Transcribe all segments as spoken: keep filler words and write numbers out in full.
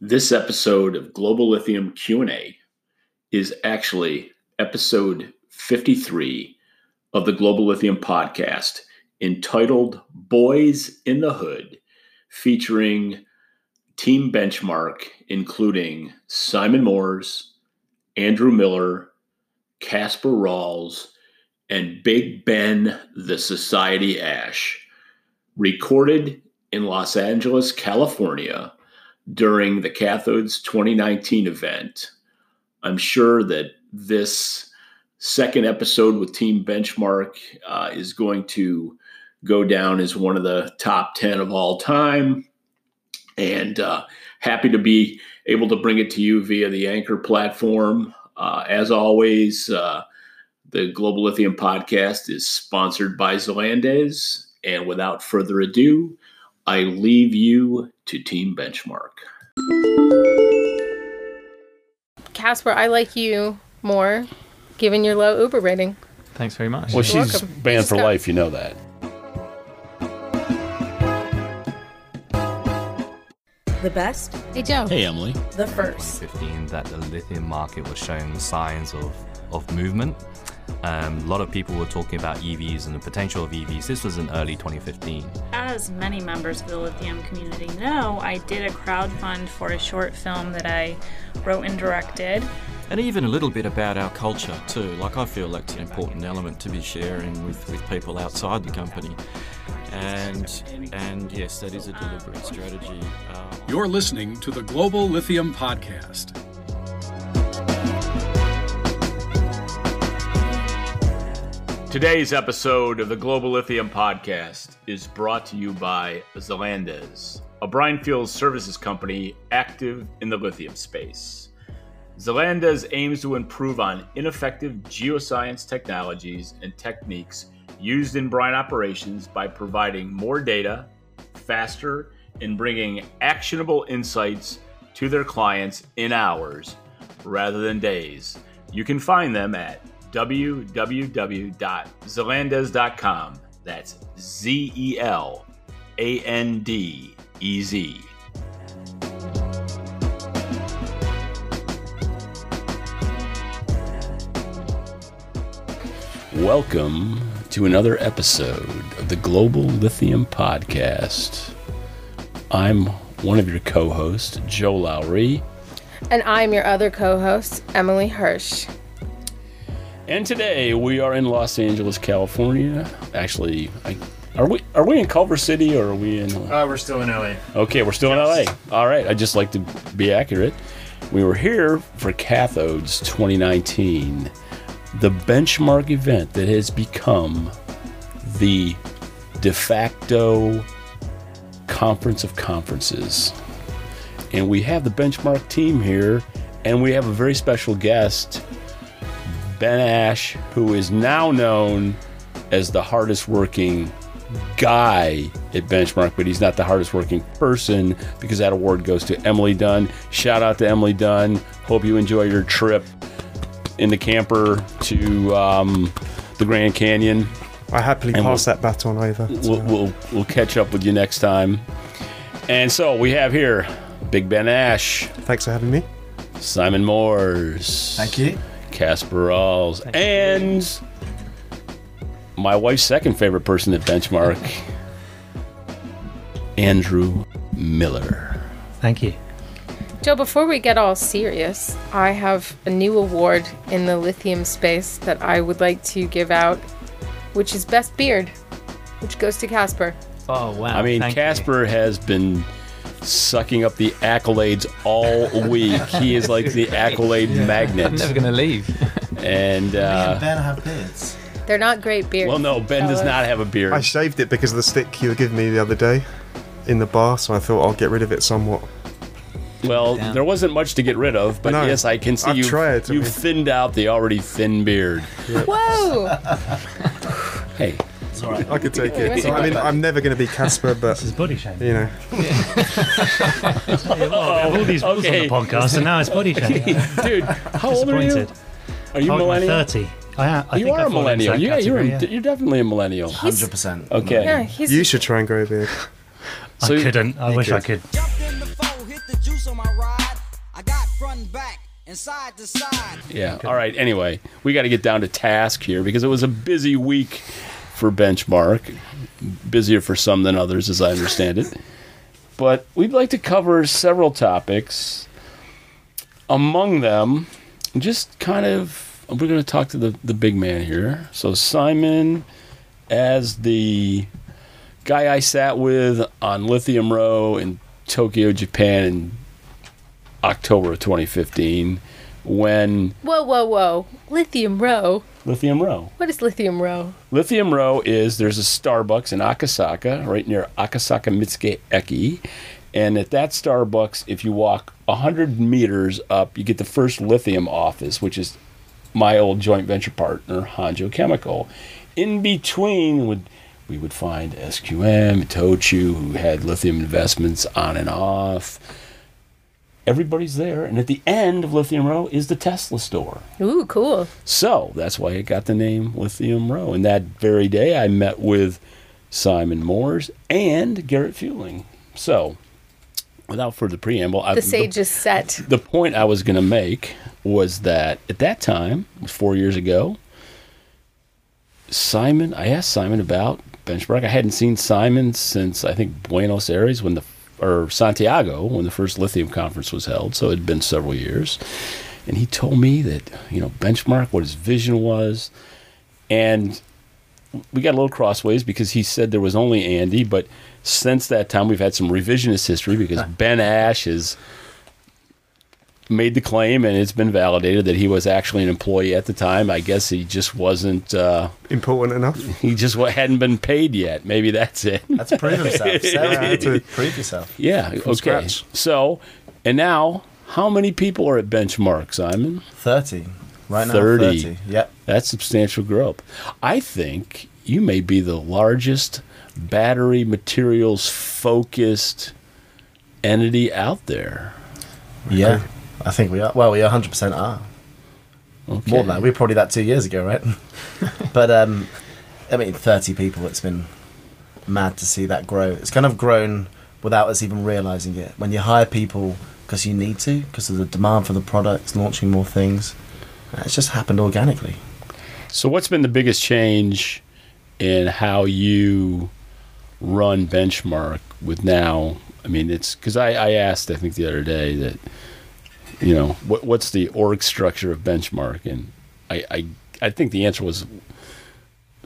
This episode of Global Lithium Q and A is actually episode fifty-three of the Global Lithium Podcast, entitled Boyz in the Hood, featuring Team Benchmark, including Simon Moores, Andrew Miller, Casper Rawls, and Big Ben the Society Ashe, recorded in Los Angeles, California, during the Cathodes twenty nineteen event. I'm sure that this second episode with Team Benchmark uh, is going to go down as one of the top ten of all time. And uh, happy to be able to bring it to you via the Anchor platform. Uh, as always, uh, the Global Lithium Podcast is sponsored by Zelandez. And without further ado, I leave you to Team Benchmark. Casper, I like you more, given your low Uber rating. Thanks very much. Well, You're she's welcome. banned she's for life, you know that. The best. Hey, Joe. Hey, Emily. The first. twenty fifteen, that the lithium market was showing signs of, of movement. Um, a lot of people were talking about E Vs and the potential of E Vs. This was in early twenty fifteen. As many members of the lithium community know, I did a crowdfund for a short film that I wrote and directed. And even a little bit about our culture too. Like, I feel that's an important element to be sharing with, with people outside the company. And, and yes, that is a deliberate strategy. Um, You're listening to the Global Lithium Podcast. Today's episode of the Global Lithium Podcast is brought to you by Zelandez, a brine-fuels services company active in the lithium space. Zelandez aims to improve on ineffective geoscience technologies and techniques used in brine operations by providing more data, faster, and bringing actionable insights to their clients in hours rather than days. You can find them at w w w dot zelandez dot com. That's Z E L A N D E Z. Welcome to another episode of the Global Lithium Podcast. I'm one of your co-hosts, Joe Lowry. And I'm your other co-host, Emily Hersh. And today we are in Los Angeles, California. Actually, I, are we are we in Culver City or are we in? Uh, we're still in L A. Okay, we're still yes. in L A. All right, I just like to be accurate. We were here for Cathodes twenty nineteen, the benchmark event that has become the de facto conference of conferences. And we have the benchmark team here, and we have a very special guest, Ben Ashe, who is now known as the hardest working guy at Benchmark, but he's not the hardest working person, because that award goes to Emily Dunn. Shout out to Emily Dunn. Hope you enjoy your trip in the camper to um, the Grand Canyon. I happily and pass we'll, that baton over. We'll, we'll, we'll catch up with you next time. And so we have here Big Ben Ashe. Thanks for having me. Simon Moores. Thank you. Casper Rawls, and my wife's second favorite person at Benchmark, Andrew Miller. Thank you. Joe, before we get all serious, I have a new award in the lithium space that I would like to give out, which is Best Beard, which goes to Casper. Oh, wow. I mean, Thank Casper you. has been sucking up the accolades all week. He is like the accolade yeah. magnet. I'm never gonna leave. And uh and Ben have beards. They're not great beards. Well, no, Ben fellas. does not have a beard. I shaved it because of the stick you were giving me the other day in the bar, so I thought I'll get rid of it somewhat. Well, Damn. there wasn't much to get rid of, but no, yes, I can see you've, tried, you've thinned out the already thin beard. Yep. Whoa! Hey. Right. I could take it. I mean, I'm never going to be Casper, but this is body shaming. You know. Yeah. oh, all these rules okay. on the podcast, and now it's body shaming. Dude, how old are you? Are you millennial? Thirty. I am. I you think are I a millennial. Yeah, you're. Yeah. You're definitely a millennial. Hundred percent. Okay. Yeah, you should try and grow a beard. I so, couldn't. I wish could. I could. front and back and side to side. Yeah. All right. Anyway, we got to get down to task here because it was a busy week for Benchmark. Busier for some than others, as I understand it. But we'd like to cover several topics. Among them, just kind of, we're going to talk to the, the big man here. So Simon, as the guy I sat with on Lithium Row in Tokyo, Japan in October of twenty fifteen, when... Whoa, whoa, whoa. Lithium Row. Lithium Row. What is Lithium Row? Lithium Row is, there's a Starbucks in Akasaka, right near Akasaka Mitsuke Eki. And at that Starbucks, if you walk one hundred meters up, you get the first lithium office, which is my old joint venture partner, Hanjo Chemical. In between, would we would find S Q M, Tochu, who had lithium investments on and off. Everybody's there, and at the end of Lithium Row is the Tesla store. Ooh, cool. So that's why it got the name Lithium Row. And that very day, I met with Simon Moores and Garrett Fueling. So, without further preamble... The I, stage the, is set. The point I was going to make was that at that time, four years ago, Simon, I asked Simon about Benchmark. I hadn't seen Simon since, I think, Buenos Aires when the... or Santiago, when the first lithium conference was held. So it had been several years. And he told me that, you know, Benchmark, what his vision was. And we got a little crossways because he said there was only Andy. But since that time, we've had some revisionist history because Ben Ashe has made the claim, and it's been validated, that he was actually an employee at the time. I guess he just wasn't... Uh, important enough? He just hadn't been paid yet. Maybe that's it. That's prove yourself. yeah, to prove yourself. Yeah, From okay. Scratch. So, and now, how many people are at Benchmark, Simon? thirty. Right now, thirty. thirty. Yep. That's substantial growth. I think you may be the largest battery materials-focused entity out there. Yeah. Okay. I think we are. Well, we one hundred percent are. Okay. More than that. We were probably that two years ago, right? But, um, I mean, thirty people. It's been mad to see that grow. It's kind of grown without us even realising it. When you hire people because you need to, because of the demand for the products, launching more things, it's just happened organically. So what's been the biggest change in how you run Benchmark with now? I mean, it's because I, I asked, I think, the other day that... You know, what, what's the org structure of Benchmark? And I, I, I think the answer was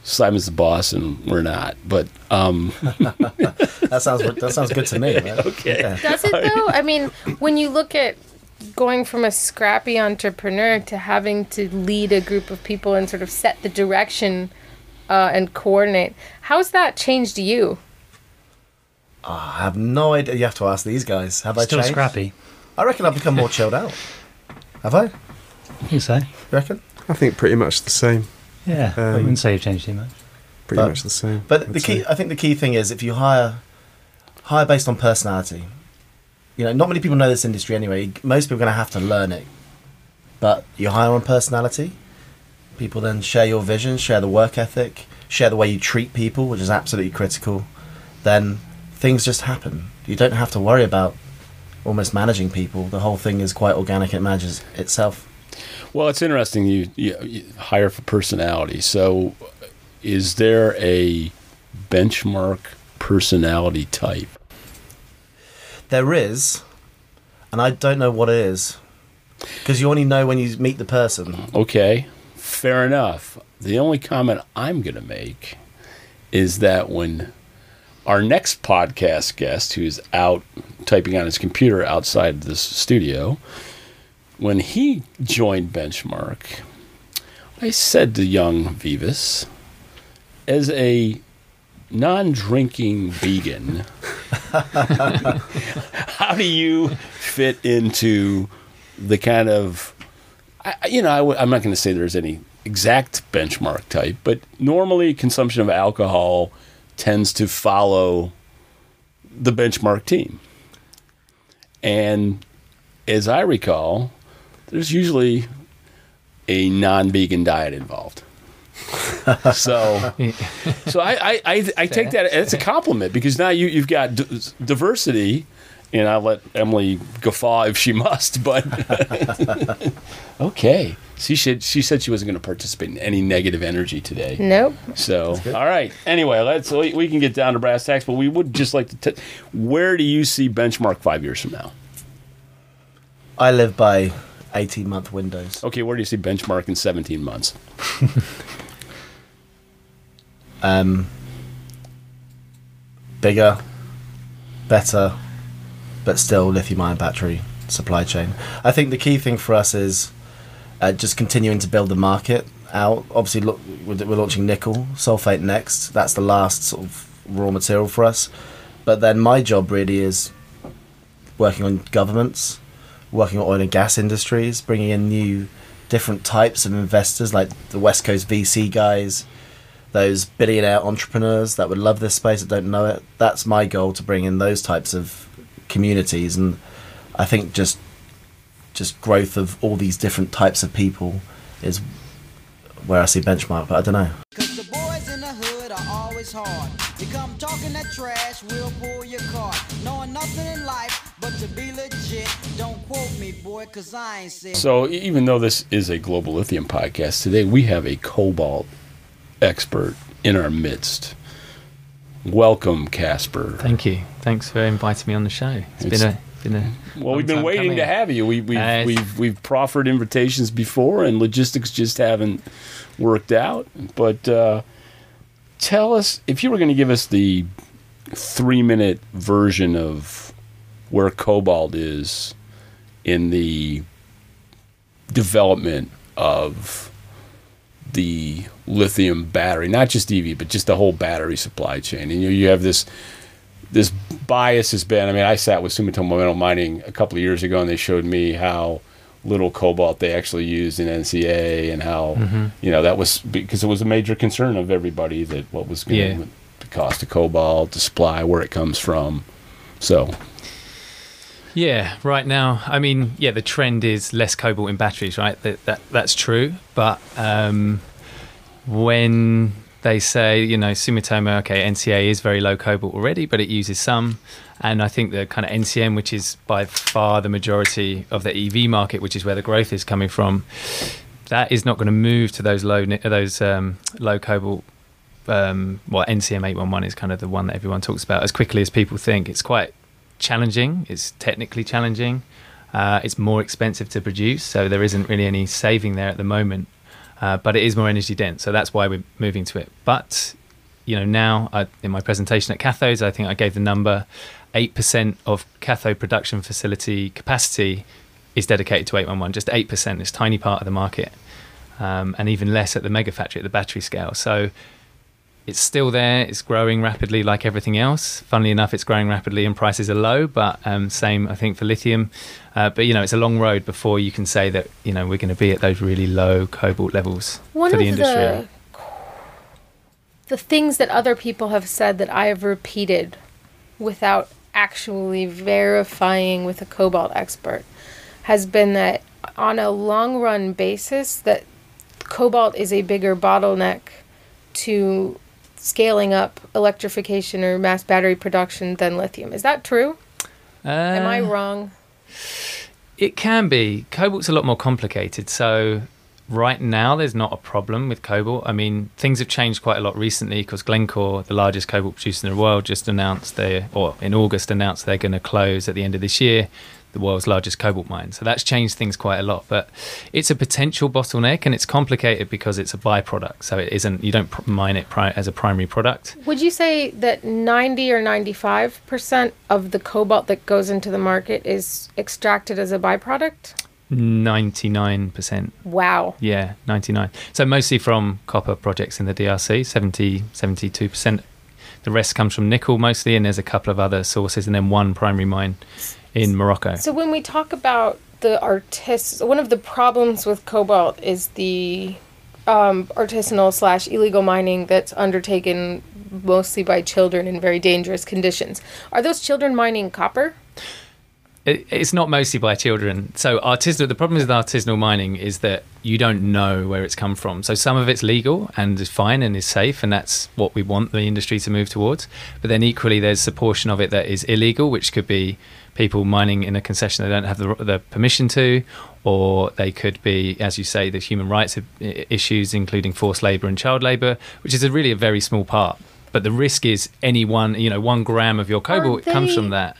Simon's the boss and we're not. But um. that sounds that sounds good to me. Right? Okay. Yeah. Does it though? I mean, when you look at going from a scrappy entrepreneur to having to lead a group of people and sort of set the direction uh, and coordinate, how's that changed you? Oh, I have no idea. You have to ask these guys. Have Still I changed? Still scrappy. I reckon I've become more chilled out. Have I? I think so. You reckon? I think pretty much the same. Yeah, um, I wouldn't say you've changed too much. Pretty but, much the same. But I'd the key, say. I think the key thing is if you hire, hire based on personality. You know, not many people know this industry anyway. Most people are going to have to learn it. But you hire on personality. People then share your vision, share the work ethic, share the way you treat people, which is absolutely critical. Then things just happen. You don't have to worry about almost managing people. The whole thing is quite organic. It manages itself. Well, it's interesting you, you, you hire for personality. So is there a Benchmark personality type? There is, and I don't know what it is because you only know when you meet the person. Okay, fair enough. The only comment I'm going to make is that when our next podcast guest, who's out typing on his computer outside this studio, when he joined Benchmark, I said to young Vivas, as a non-drinking vegan, how do you fit into the kind of, I, you know, I w- I'm not going to say there's any exact Benchmark type, but normally consumption of alcohol tends to follow the Benchmark team. And as I recall, there's usually a non-vegan diet involved. so so I, I, I, I take that as a compliment because now you, you've got d- diversity and I let Emily guffaw if she must, but okay. She said she said she wasn't going to participate in any negative energy today. Nope. So, all right. Anyway, let's we, we can get down to brass tacks, but we would just like to. T- where do you see Benchmark five years from now? I live by eighteen-month windows. Okay, where do you see Benchmark in seventeen months? um, bigger, better, but still lithium-ion battery supply chain. I think the key thing for us is. Uh, just continuing to build the market out. Obviously, look, we're, we're launching nickel sulfate next. That's the last sort of raw material for us. But then my job really is working on governments, working on oil and gas industries, bringing in new, different types of investors like the West Coast V C guys, those billionaire entrepreneurs that would love this space that don't know it. That's my goal, to bring in those types of communities. And I think just just growth of all these different types of people is where I see Benchmark, but I don't know. Cause the boys in the hood are always hard. You come talking that trash, we'll pull your card. Knowing nothing in life but to be legit. Don't quote me, boy, cause I ain't sick. So even though this is a Global Lithium podcast, today we have a cobalt expert in our midst. Welcome, Casper. Thank you. Thanks for inviting me on the show. It's, it's been a Well, we've been waiting coming. to have you. We, we've, uh, we've, we've proffered invitations before, and logistics just haven't worked out. But uh, tell us, if you were going to give us the three-minute version of where cobalt is in the development of the lithium battery, not just E V, but just the whole battery supply chain. And you, you have this... This bias has been, I mean, I sat with Sumitomo Metal Mining a couple of years ago, and they showed me how little cobalt they actually used in N C A, and how, mm-hmm. you know, that was because it was a major concern of everybody that what was going yeah. to the cost of cobalt, the supply, where it comes from. So, yeah, right now, I mean, yeah, the trend is less cobalt in batteries, right? That, that That's true. But um, when... They say, you know, Sumitomo, okay, N C A is very low cobalt already, but it uses some. And I think the kind of N C M, which is by far the majority of the E V market, which is where the growth is coming from, that is not going to move to those low those um, low cobalt, um, well, N C M eight eleven is kind of the one that everyone talks about, as quickly as people think. It's quite challenging. It's technically challenging. Uh, it's more expensive to produce, so there isn't really any saving there at the moment. Uh, but it is more energy dense, so that's why we're moving to it. But, you know, now I, in my presentation at Cathodes, I think I gave the number eight percent of cathode production facility capacity is dedicated to eight eleven, just eight percent, this tiny part of the market, um, and even less at the mega factory at the battery scale. So it's still there, it's growing rapidly like everything else. Funnily enough, it's growing rapidly and prices are low, but um, same, I think, for lithium. Uh, but, you know, it's a long road before you can say that, you know, we're going to be at those really low cobalt levels One for the industry. One of the, the things that other people have said that I have repeated without actually verifying with a cobalt expert has been that on a long-run basis that cobalt is a bigger bottleneck to scaling up electrification or mass battery production than lithium. Is that true? Uh, Am I wrong? It can be. Cobalt's a lot more complicated. So right now there's not a problem with cobalt. I mean, things have changed quite a lot recently because Glencore, the largest cobalt producer in the world, just announced they, or in August announced they're going to close at the end of this year the world's largest cobalt mine. So that's changed things quite a lot, but it's a potential bottleneck, and it's complicated because it's a byproduct. So it isn't, you don't pr- mine it pri- as a primary product. Would you say that ninety or ninety-five percent of the cobalt that goes into the market is extracted as a byproduct? ninety-nine percent. Wow. Yeah, ninety-nine. So mostly from copper projects in the D R C, seventy, seventy-two percent. The rest comes from nickel mostly, and there's a couple of other sources, and then one primary mine in Morocco. So when we talk about the artists, one of the problems with cobalt is the um, artisanal slash illegal mining that's undertaken mostly by children in very dangerous conditions. Are those children mining copper? it, it's not mostly by children. So artisanal, the problem with artisanal mining is that you don't know where it's come from. So some of it's legal and is fine and is safe, and that's what we want the industry to move towards. But then equally, there's a portion of it that is illegal, which could be people mining in a concession they don't have the, the permission to, or they could be, as you say, the human rights issues, including forced labour and child labour, which is a really a very small part. But the risk is any one, you know, one gram of your cobalt they, comes from that.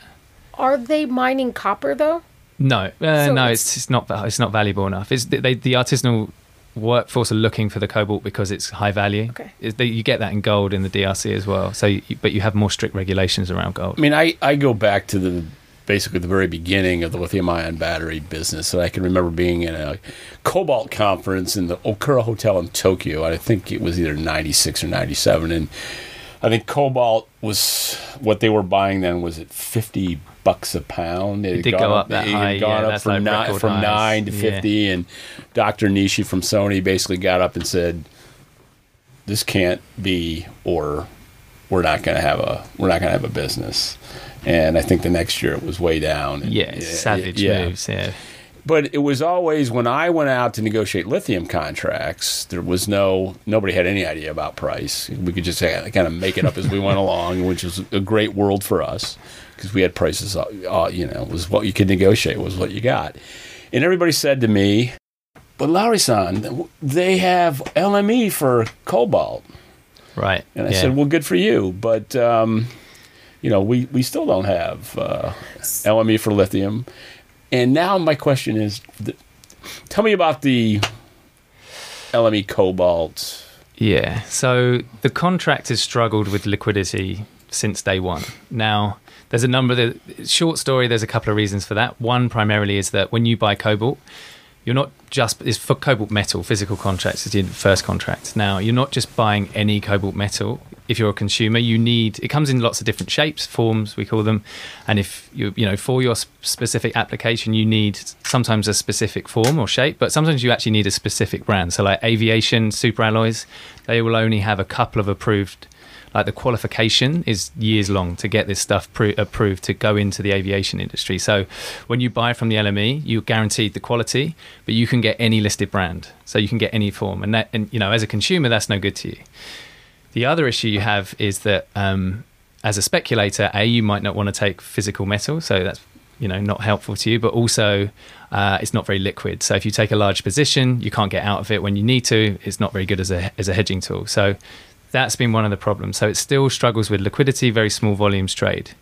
Are they mining copper though? No, uh, so no, it's, it's, it's not. It's not valuable enough. It's they, the artisanal workforce are looking for the cobalt because it's high value. Okay, it, they, you get that in gold in the D R C as well. So, you, but you have more strict regulations around gold. I mean, I, I go back to the. basically the very beginning of the lithium-ion battery business. And I can remember being in a cobalt conference in the Okura Hotel in Tokyo. I think it was either ninety-six or ninety-seven. And I think cobalt was, what they were buying then was at fifty bucks a pound. It, it did go up that high. It had gone up from nine to fifty. And Doctor Nishi from Sony basically got up and said, this can't be, or we're not going to have a, we're not going to have a business. And I think the next year it was way down. And, yeah, yeah, savage yeah. moves, yeah. But it was always, when I went out to negotiate lithium contracts, there was no, nobody had any idea about price. We could just kind of make it up as we went along, which was a great world for us because we had prices, uh, you know, was what you could negotiate was what you got. And everybody said to me, but Lowry-san, they have L M E for cobalt. Right. And I yeah. said, well, good for you, but... Um, You know, we, we still don't have uh, L M E for lithium. And now my question is, th tell me about the L M E cobalt. Yeah, so the contract has struggled with liquidity since day one. Now, there's a number of the short story, there's a couple of reasons for that. One primarily is that when you buy cobalt, you're not just, it's for cobalt metal, physical contracts is your first contract. Now, you're not just buying any cobalt metal. If you're a consumer, you need, it comes in lots of different shapes, forms, we call them. And if you, you know, for your specific application, you need sometimes a specific form or shape, but sometimes you actually need a specific brand. So like aviation, superalloys, they will only have a couple of approved, like the qualification is years long to get this stuff pr approved to go into the aviation industry. So when you buy from the L M E, you're guaranteed the quality, but you can get any listed brand. So you can get any form. And that, and you know, as a consumer, that's no good to you. The other issue you have is that um, as a speculator, A, you might not want to take physical metal, so that's you know not helpful to you, but also uh, it's not very liquid. So if you take a large position, you can't get out of it when you need to. It's not very good as a, as a hedging tool. So that's been one of the problems. So it still struggles with liquidity, very small volumes trade.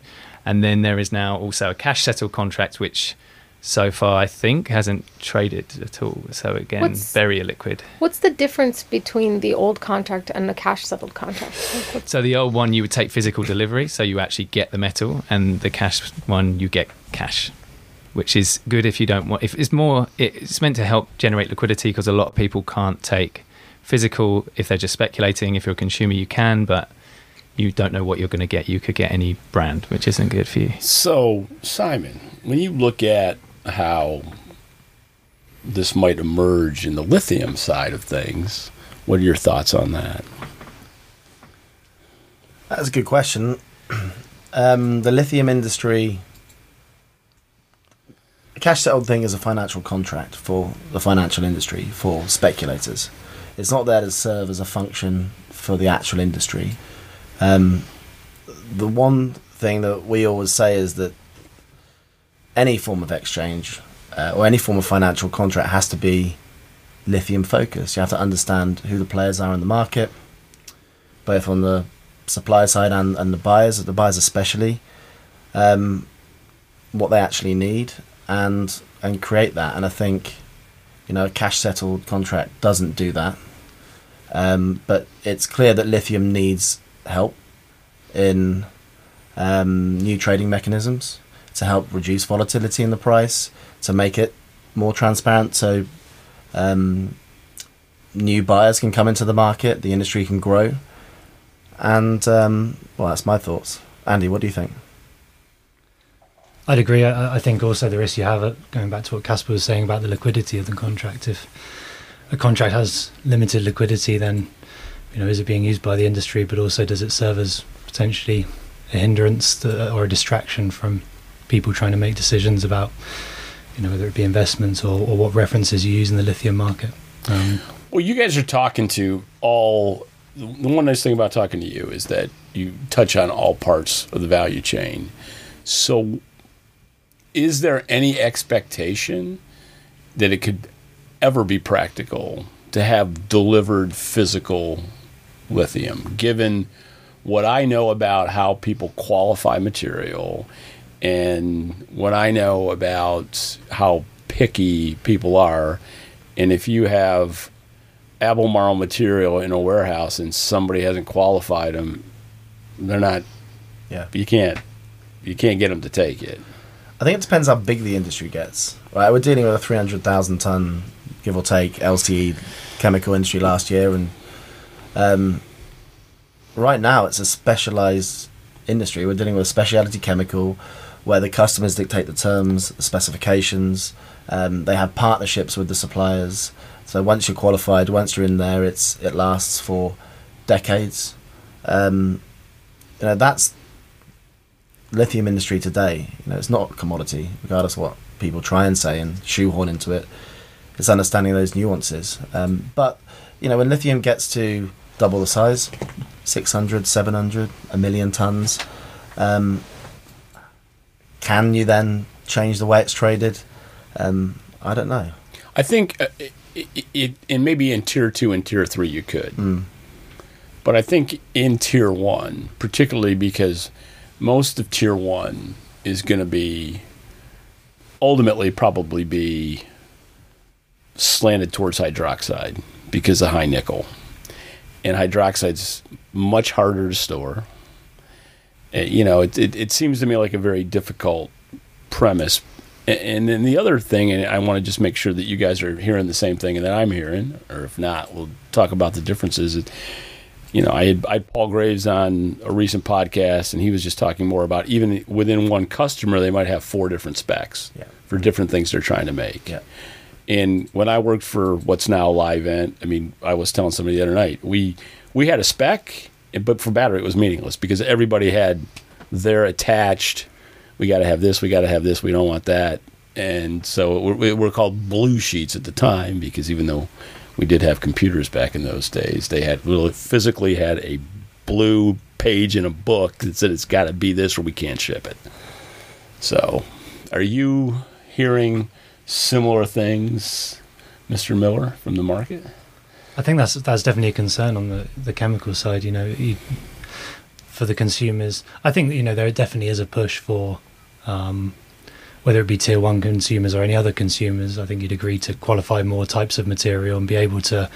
And then there is now also a cash settle contract, which so far I think hasn't traded at all. So again, what's, very illiquid. What's the difference between the old contract and the cash settled contract? Like so the old one, you would take physical delivery, so you actually get the metal, and the cash one, you get cash, which is good if you don't want, if it's more, it's meant to help generate liquidity because a lot of people can't take physical if they're just speculating. If you're a consumer, you can, but you don't know what you're going to get. You could get any brand, which isn't good for you. So Simon, when you look at how this might emerge in the lithium side of things, what are your thoughts on that? That's a good question. Um, the lithium industry, the cash settled thing is a financial contract for the financial industry, for speculators. It's not there to serve as a function for the actual industry. Um, the one thing that we always say is that any form of exchange uh, or any form of financial contract has to be lithium focused. You have to understand who the players are in the market, both on the supply side and, and the buyers, the buyers especially, um, what they actually need, and and create that. And I think you know a cash settled contract doesn't do that. Um, but it's clear that lithium needs help in um, new trading mechanisms, to help reduce volatility in the price, to make it more transparent so um, new buyers can come into the market, the industry can grow. And, um, well, that's my thoughts. Andy, what do you think? I'd agree. I, I think also the risk you have, at, going back to what Casper was saying about the liquidity of the contract, if a contract has limited liquidity, then, you know, is it being used by the industry, but also does it serve as potentially a hindrance to, or a distraction from people trying to make decisions about, you know, whether it be investments or, or what references you use in the lithium market. Um, well, you guys are talking to all. The one nice thing about talking to you is that you touch on all parts of the value chain. So, is there any expectation that it could ever be practical to have delivered physical lithium, given what I know about how people qualify material and what I know about how picky people are? And if you have Albemarle material in a warehouse and somebody hasn't qualified them, they're not, yeah, you can't, you can't get them to take it. I think it depends how big the industry gets. Right, we're dealing with a three hundred thousand ton, give or take, L T E chemical industry last year, and um, right now it's a specialized industry. We're dealing with a specialty chemical where the customers dictate the terms, the specifications. Um, they have partnerships with the suppliers. So once you're qualified, once you're in there, it's it lasts for decades. Um, you know, that's lithium industry today. You know, it's not a commodity, regardless of what people try and say and shoehorn into it. It's understanding those nuances. Um, but you know, when lithium gets to double the size, six hundred, seven hundred, a million tons, um, can you then change the way it's traded? Um, I don't know. I think, uh, it, it, and maybe in tier two and tier three you could. Mm. But I think in tier one, particularly because most of tier one is going to be, ultimately probably be slanted towards hydroxide because of high nickel. And hydroxide's much harder to store. It, you know, it, it, it seems to me like a very difficult premise. And then the other thing, and I want to just make sure that you guys are hearing the same thing that I'm hearing, or if not, we'll talk about the differences. You know, I had, I had Paul Graves on a recent podcast, and he was just talking more about even within one customer, they might have four different specs, yeah, for different things they're trying to make. Yeah. And when I worked for what's now Livent, I mean, I was telling somebody the other night, we we had a spec, but for battery it was meaningless because everybody had their attached. We got to have this. We got to have this. We don't want that. And so we're, we're called blue sheets at the time because even though we did have computers back in those days, they had really physically had a blue page in a book that said it's got to be this or we can't ship it. So, are you hearing similar things, Mister Miller, from the market? I think that's that's definitely a concern on the the chemical side. You know, you, for the consumers, I think you know there definitely is a push for. Um, whether it be tier one consumers or any other consumers, I think you'd agree to qualify more types of material and be able to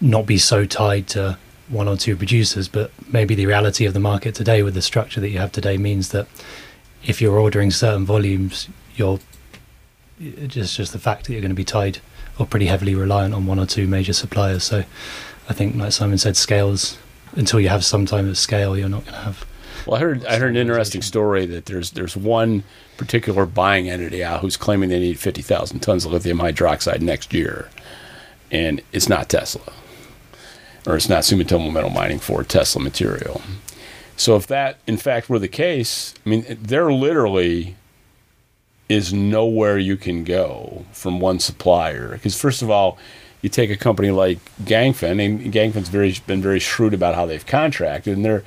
not be so tied to one or two producers. But maybe the reality of the market today with the structure that you have today means that if you're ordering certain volumes, you're just, just the fact that you're going to be tied or pretty heavily reliant on one or two major suppliers. So I think, like Simon said, scales, until you have some time of scale, you're not going to have... Well, I heard I heard an interesting story that there's there's one particular buying entity out who's claiming they need fifty thousand tons of lithium hydroxide next year, and it's not Tesla, or it's not Sumitomo Metal Mining for Tesla material. So if that in fact were the case, I mean, there literally is nowhere you can go from one supplier because first of all, you take a company like Ganfeng, and Ganfeng's very been very shrewd about how they've contracted, and they're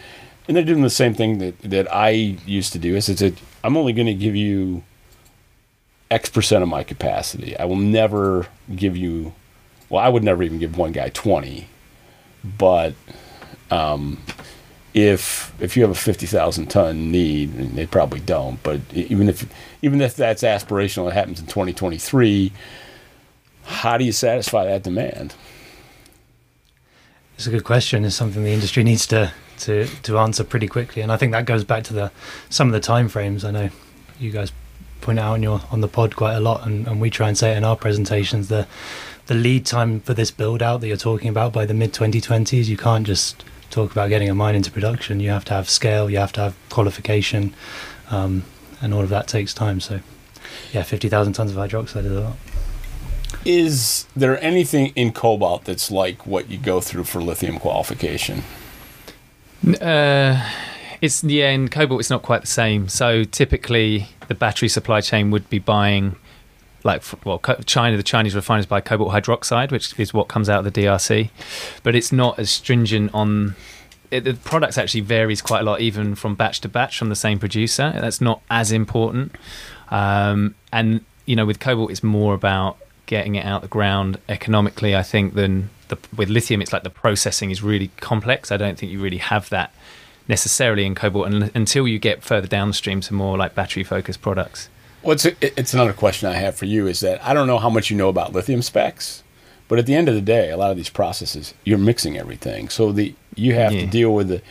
And they're doing the same thing that, that I used to do. Is it's a, I'm only going to give you X percent of my capacity. I will never give you, well, I would never even give one guy twenty. But um, if if you have a fifty thousand ton need, and they probably don't, but even if even if that's aspirational, it happens in twenty twenty-three, how do you satisfy that demand? It's a good question. It's something the industry needs to... To, to answer pretty quickly, and I think that goes back to the some of the time frames. I know you guys point out on your on the pod quite a lot, and, and we try and say it in our presentations. The the lead time for this build out that you're talking about by the mid twenty twenties, you can't just talk about getting a mine into production. You have to have scale, you have to have qualification, um, and all of that takes time. So, yeah, fifty thousand tons of hydroxide is a lot. Is there anything in cobalt that's like what you go through for lithium qualification? Uh, It's yeah, in cobalt it's not quite the same. So typically the battery supply chain would be buying, like, well, China, the Chinese refiners buy cobalt hydroxide, which is what comes out of the D R C, but it's not as stringent on it. The products actually varies quite a lot, even from batch to batch from the same producer. That's not as important. Um, and, you know, with cobalt, it's more about getting it out the ground economically, I think, than the, with lithium, it's like the processing is really complex. I don't think you really have that necessarily in cobalt un, until you get further downstream to more like battery-focused products. Well, it's, a, it's another question I have for you is that I don't know how much you know about lithium specs, but at the end of the day, a lot of these processes, you're mixing everything. So the you have yeah. to deal with the,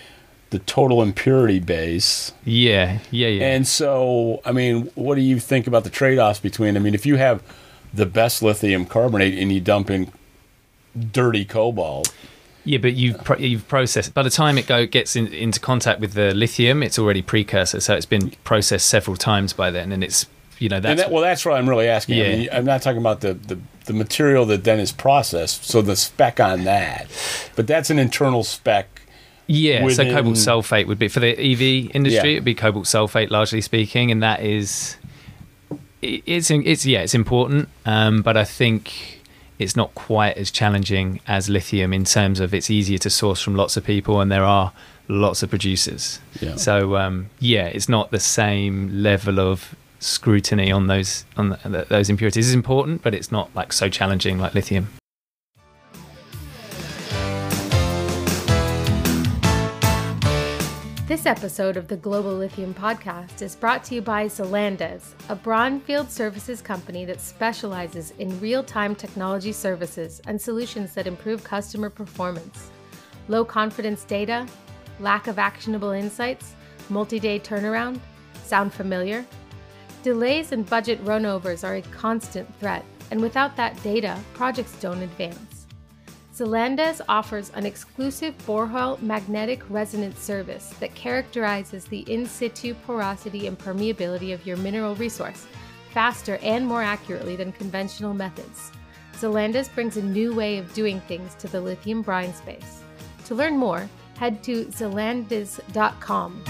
the total impurity base. Yeah, yeah, yeah. And so, I mean, what do you think about the trade-offs between, I mean, if you have the best lithium carbonate and you dump in dirty cobalt... Yeah, but you've, pro you've processed... By the time it go, gets in, into contact with the lithium, it's already precursor, so it's been processed several times by then, and it's... You know, that's and that, well, that's what I'm really asking. Yeah. I mean, I'm not talking about the, the, the material that then is processed, so the spec on that. But that's an internal spec. Yeah, within... so cobalt sulfate would be, for the E V industry, yeah. it'd be cobalt sulfate, largely speaking, and that is, it, it's, it's, yeah, it's important, um, but I think it's not quite as challenging as lithium in terms of it's easier to source from lots of people, and there are lots of producers. Yeah. So, um, yeah, it's not the same level of scrutiny on those on the, the, those impurities. Is important, but it's not like so challenging like lithium. This episode of the Global Lithium Podcast is brought to you by Zelandez, a brownfield services company that specializes in real-time technology services and solutions that improve customer performance. Low confidence data, lack of actionable insights, multi-day turnaround. Sound familiar? Delays and budget runovers are a constant threat, and without that data, projects don't advance. Zelandez offers an exclusive borehole magnetic resonance service that characterizes the in-situ porosity and permeability of your mineral resource faster and more accurately than conventional methods. Zelandez brings a new way of doing things to the lithium brine space. To learn more, head to zelandez dot com.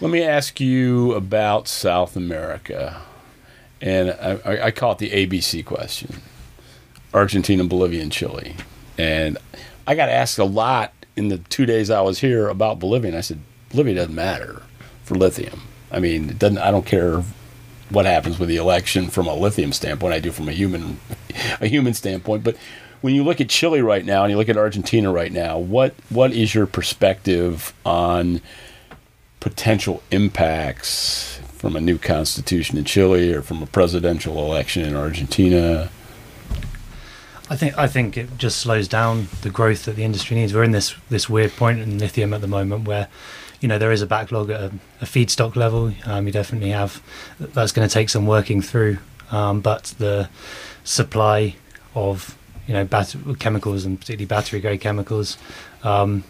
Let me ask you about South America, and I, I call it the A B C question, Argentina, Bolivia, and Chile. And I got asked a lot in the two days I was here about Bolivia, and I said, Bolivia doesn't matter for lithium. I mean, it doesn't, I don't care what happens with the election from a lithium standpoint. I do from a human, a human standpoint. But when you look at Chile right now and you look at Argentina right now, what what is your perspective on potential impacts from a new constitution in Chile or from a presidential election in Argentina? I think I think it just slows down the growth that the industry needs. We're in this this weird point in lithium at the moment where, you know, there is a backlog at a, a feedstock level. Um, you definitely have that's going to take some working through, um, but the supply of you know bat chemicals and particularly battery grade chemicals. Um,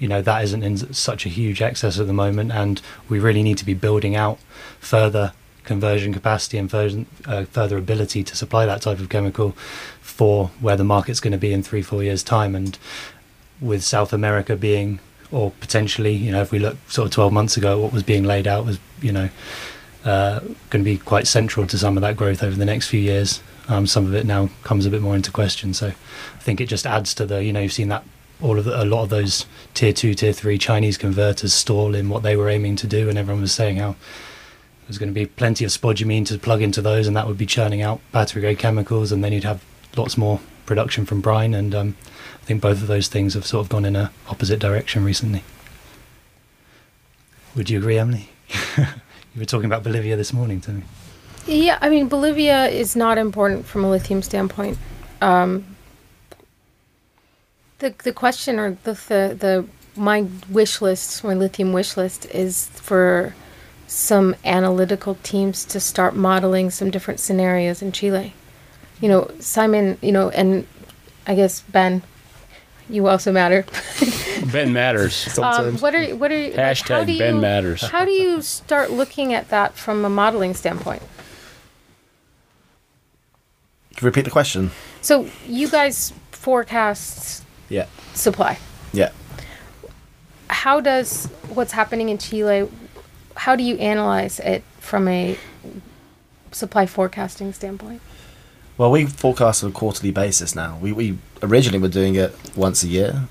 You know, that isn't in such a huge excess at the moment, and we really need to be building out further conversion capacity and further, uh, further ability to supply that type of chemical for where the market's going to be in three, four years' time. And with South America being, or potentially, you know, if we look sort of twelve months ago, what was being laid out was, you know, uh, going to be quite central to some of that growth over the next few years. Um, some of it now comes a bit more into question. So I think it just adds to the, you know, you've seen that all of the, a lot of those tier two, tier three Chinese converters stall in what they were aiming to do, and everyone was saying how there's going to be plenty of spodumene to plug into those, and that would be churning out battery grade chemicals, and then you'd have lots more production from brine. And um, I think both of those things have sort of gone in a opposite direction recently. Would you agree, Emily? You were talking about Bolivia this morning to me. Yeah, I mean, Bolivia is not important from a lithium standpoint. Um, The the question or the, the the my wish list or lithium wish list is for some analytical teams to start modeling some different scenarios in Chile. You know, Simon, you know, and I guess Ben, you also matter. Ben matters sometimes. Um, what are what are hashtag like, how do Ben you, matters? How do you start looking at that from a modeling standpoint? repeat the question? So you guys forecast yeah. supply. Yeah. How does what's happening in Chile, how do you analyze it from a supply forecasting standpoint? Well, we forecast on a quarterly basis now. We, we originally were doing it once a year,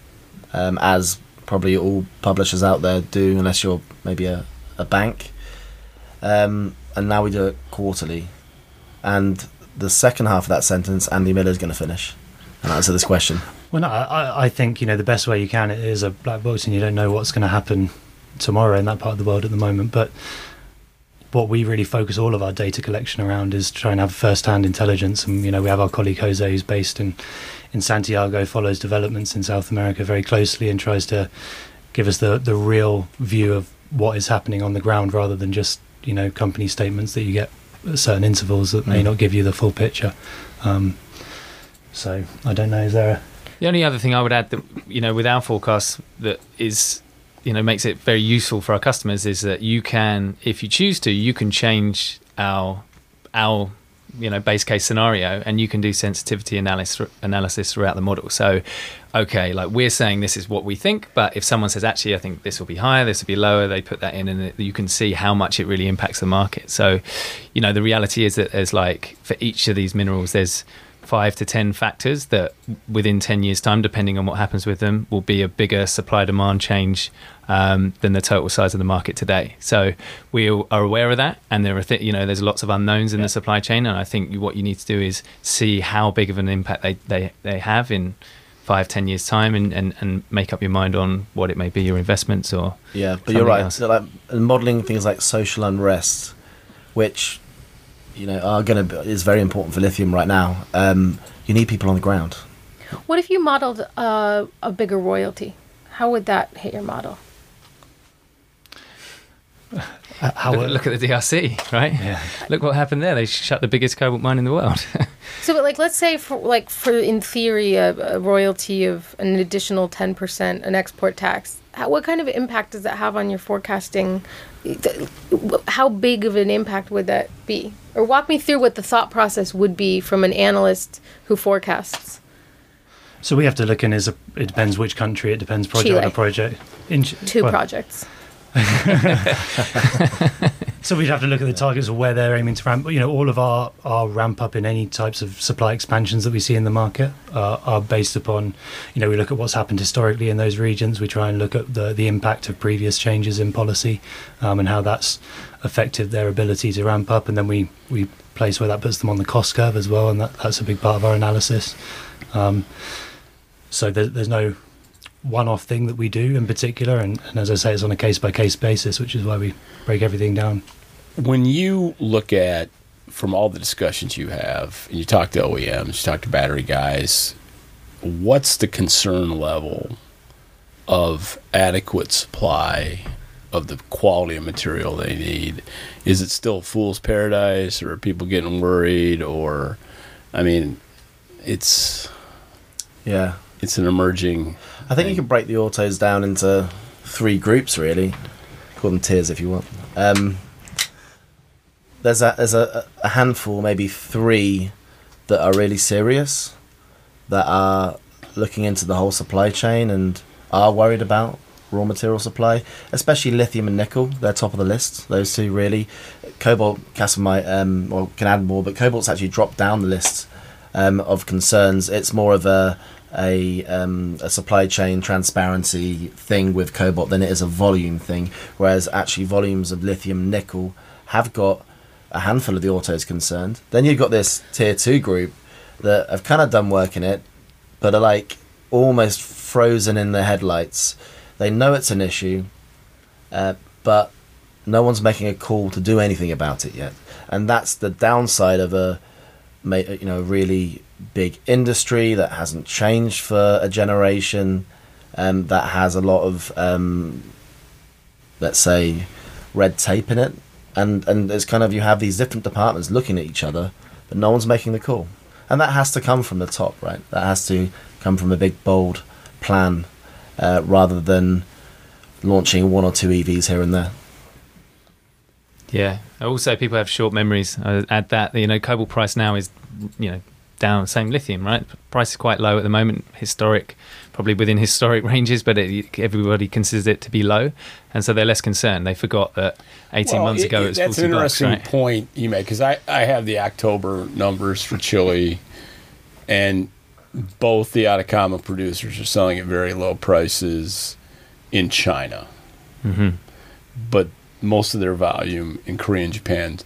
um, as probably all publishers out there do, unless you're maybe a, a bank. Um, and now we do it quarterly. And the second half of that sentence, Andy Miller is going to finish and answer this question. Well, no, I, I think, you know, the best way you can it is a black box, and you don't know what's going to happen tomorrow in that part of the world at the moment. But what we really focus all of our data collection around is trying to have first-hand intelligence. And, you know, we have our colleague Jose, who's based in, in Santiago, follows developments in South America very closely and tries to give us the, the real view of what is happening on the ground rather than just, you know, company statements that you get at certain intervals that may not give you the full picture. Um, so I don't know, is there a... The only other thing I would add that, you know, with our forecast that is... you know, makes it very useful for our customers is that you can, if you choose to, you can change our our you know base case scenario, and you can do sensitivity analysis analysis throughout the model. So, okay, like we're saying this is what we think, but if someone says actually I think this will be higher, this will be lower, they put that in, and it, you can see how much it really impacts the market. So, you know, the reality is that there's like for each of these minerals, there's five to ten factors that within ten years time, depending on what happens with them, will be a bigger supply demand change um, than the total size of the market today. So we are aware of that, and there are th- you know there's lots of unknowns in yeah. the supply chain, and I think what you need to do is see how big of an impact they they, they have in five ten years time, and, and and make up your mind on what it may be, your investments or yeah but you're right so like modeling things like social unrest, which you know, are going to is very important for lithium right now. Um, you need people on the ground. What if you modeled uh, a bigger royalty? How would that hit your model? Uh, how look, look at the D R C, right? Yeah. Look what happened there. They shut the biggest cobalt mine in the world. So, but like, let's say, for like, for in theory, a, a royalty of an additional ten percent, an export tax. How, what kind of impact does that have on your forecasting? How big of an impact would that be? Or walk me through what the thought process would be from an analyst who forecasts. So we have to look in as a, it depends which country, it depends project Chile. on a project. In, Two well. projects. So we'd have to look at the targets of where they're aiming to ramp. You know, all of our, our ramp up in any types of supply expansions that we see in the market uh, are based upon, you know, we look at what's happened historically in those regions. We try and look at the, the impact of previous changes in policy um, and how that's affected their ability to ramp up. And then we, we place where that puts them on the cost curve as well. And that, that's a big part of our analysis. Um, so there, there's no... one-off thing that we do in particular, and, and as I say, it's on a case-by-case basis, which is why we break everything down. When you look at, from all the discussions you have, and you talk to O E Ms, you talk to battery guys, what's the concern level of adequate supply of the quality of material they need? Is it still fool's paradise, or are people getting worried, or, I mean, it's... Yeah. It's an emerging... I think you can break the autos down into three groups, really. Call them tiers if you want. Um, there's a, there's a, a handful, maybe three, that are really serious, that are looking into the whole supply chain and are worried about raw material supply, especially lithium and nickel. They're top of the list, those two, really. Cobalt, Casper might, um, well, can add more, but cobalt's actually dropped down the list um, of concerns. It's more of a... A, um, a supply chain transparency thing with cobalt than it is a volume thing, whereas actually volumes of lithium nickel have got a handful of the autos concerned. Then you've got this tier two group that have kind of done work in it, but are like almost frozen in their headlights. They know it's an issue, uh, but no one's making a call to do anything about it yet, and that's the downside of a you know really big industry that hasn't changed for a generation, um, that has a lot of um, let's say red tape in it, and and it's kind of you have these different departments looking at each other, but no one's making the call, and that has to come from the top, right? That has to come from a big bold plan uh, rather than launching one or two E Vs here and there. Yeah. Also, people have short memories. I add that you know, cobalt price now is you know. down, same lithium, right? Price is quite low at the moment, historic, probably within historic ranges, but it, everybody considers it to be low, and so they're less concerned. They forgot that eighteen well, months it, ago it was forty bucks. That's an interesting bucks, right? point you make, because I, I have the October numbers for Chile, and both the Atacama producers are selling at very low prices in China. Mm-hmm. But most of their volume in Korea and Japan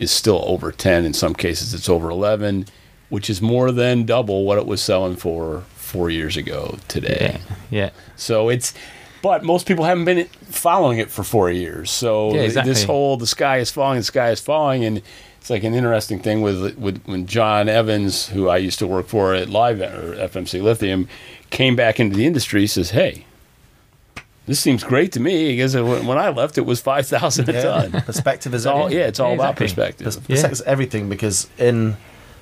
is still over ten. In some cases, it's over eleven, which is more than double what it was selling for four years ago today. Yeah. yeah. So it's, but most people haven't been following it for four years. So yeah, exactly. this whole, the sky is falling, the sky is falling. And it's like an interesting thing with, with when John Evans, who I used to work for at Live or F M C Lithium, came back into the industry, he says, hey, this seems great to me because when I left, it was five thousand a yeah. ton. Perspective is all, yeah, it's all exactly. about perspective. Pers- yeah. Perspective is everything, because in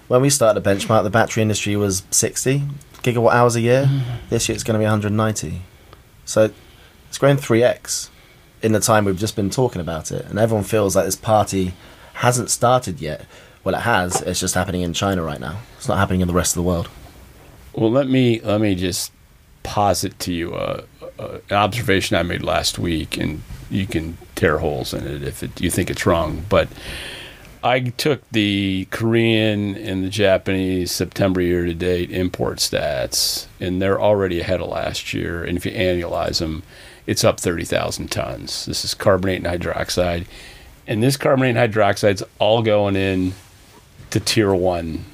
when we started the benchmark, the battery industry was sixty gigawatt hours a year. Mm. This year it's going to be one hundred ninety. So it's grown three x in the time we've just been talking about it. And everyone feels like this party hasn't started yet. Well, it has. It's just happening in China right now. It's not happening in the rest of the world. Well, let me let me just posit to you a Uh, an observation I made last week, and you can tear holes in it if it, you think it's wrong, but I took the Korean and the Japanese September year-to-date import stats, and they're already ahead of last year, and if you annualize them, it's up thirty thousand tons. This is carbonate and hydroxide, and this carbonate and hydroxide's all going in to tier one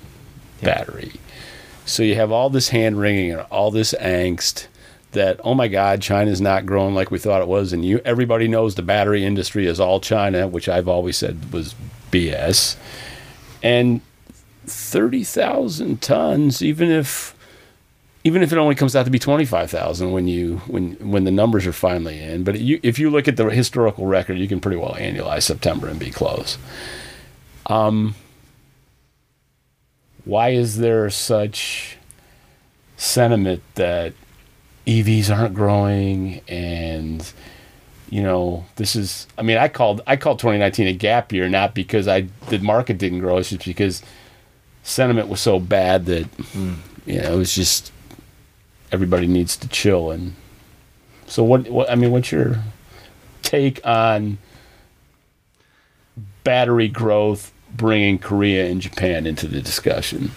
yeah. battery. So you have all this hand-wringing and all this angst that, oh my God, China's not growing like we thought it was, and you everybody knows the battery industry is all China, which I've always said was B S. And thirty thousand tons, even if even if it only comes out to be twenty-five thousand when you when when the numbers are finally in, but you, if you look at the historical record, you can pretty well annualize September and be close. Um, why is there such sentiment that E Vs aren't growing, and you know this is. I mean, I called I called twenty nineteen a gap year, not because I the market didn't grow, it's just because sentiment was so bad that mm. you know it was just everybody needs to chill. And so, what, what? I mean, what's your take on battery growth bringing Korea and Japan into the discussion?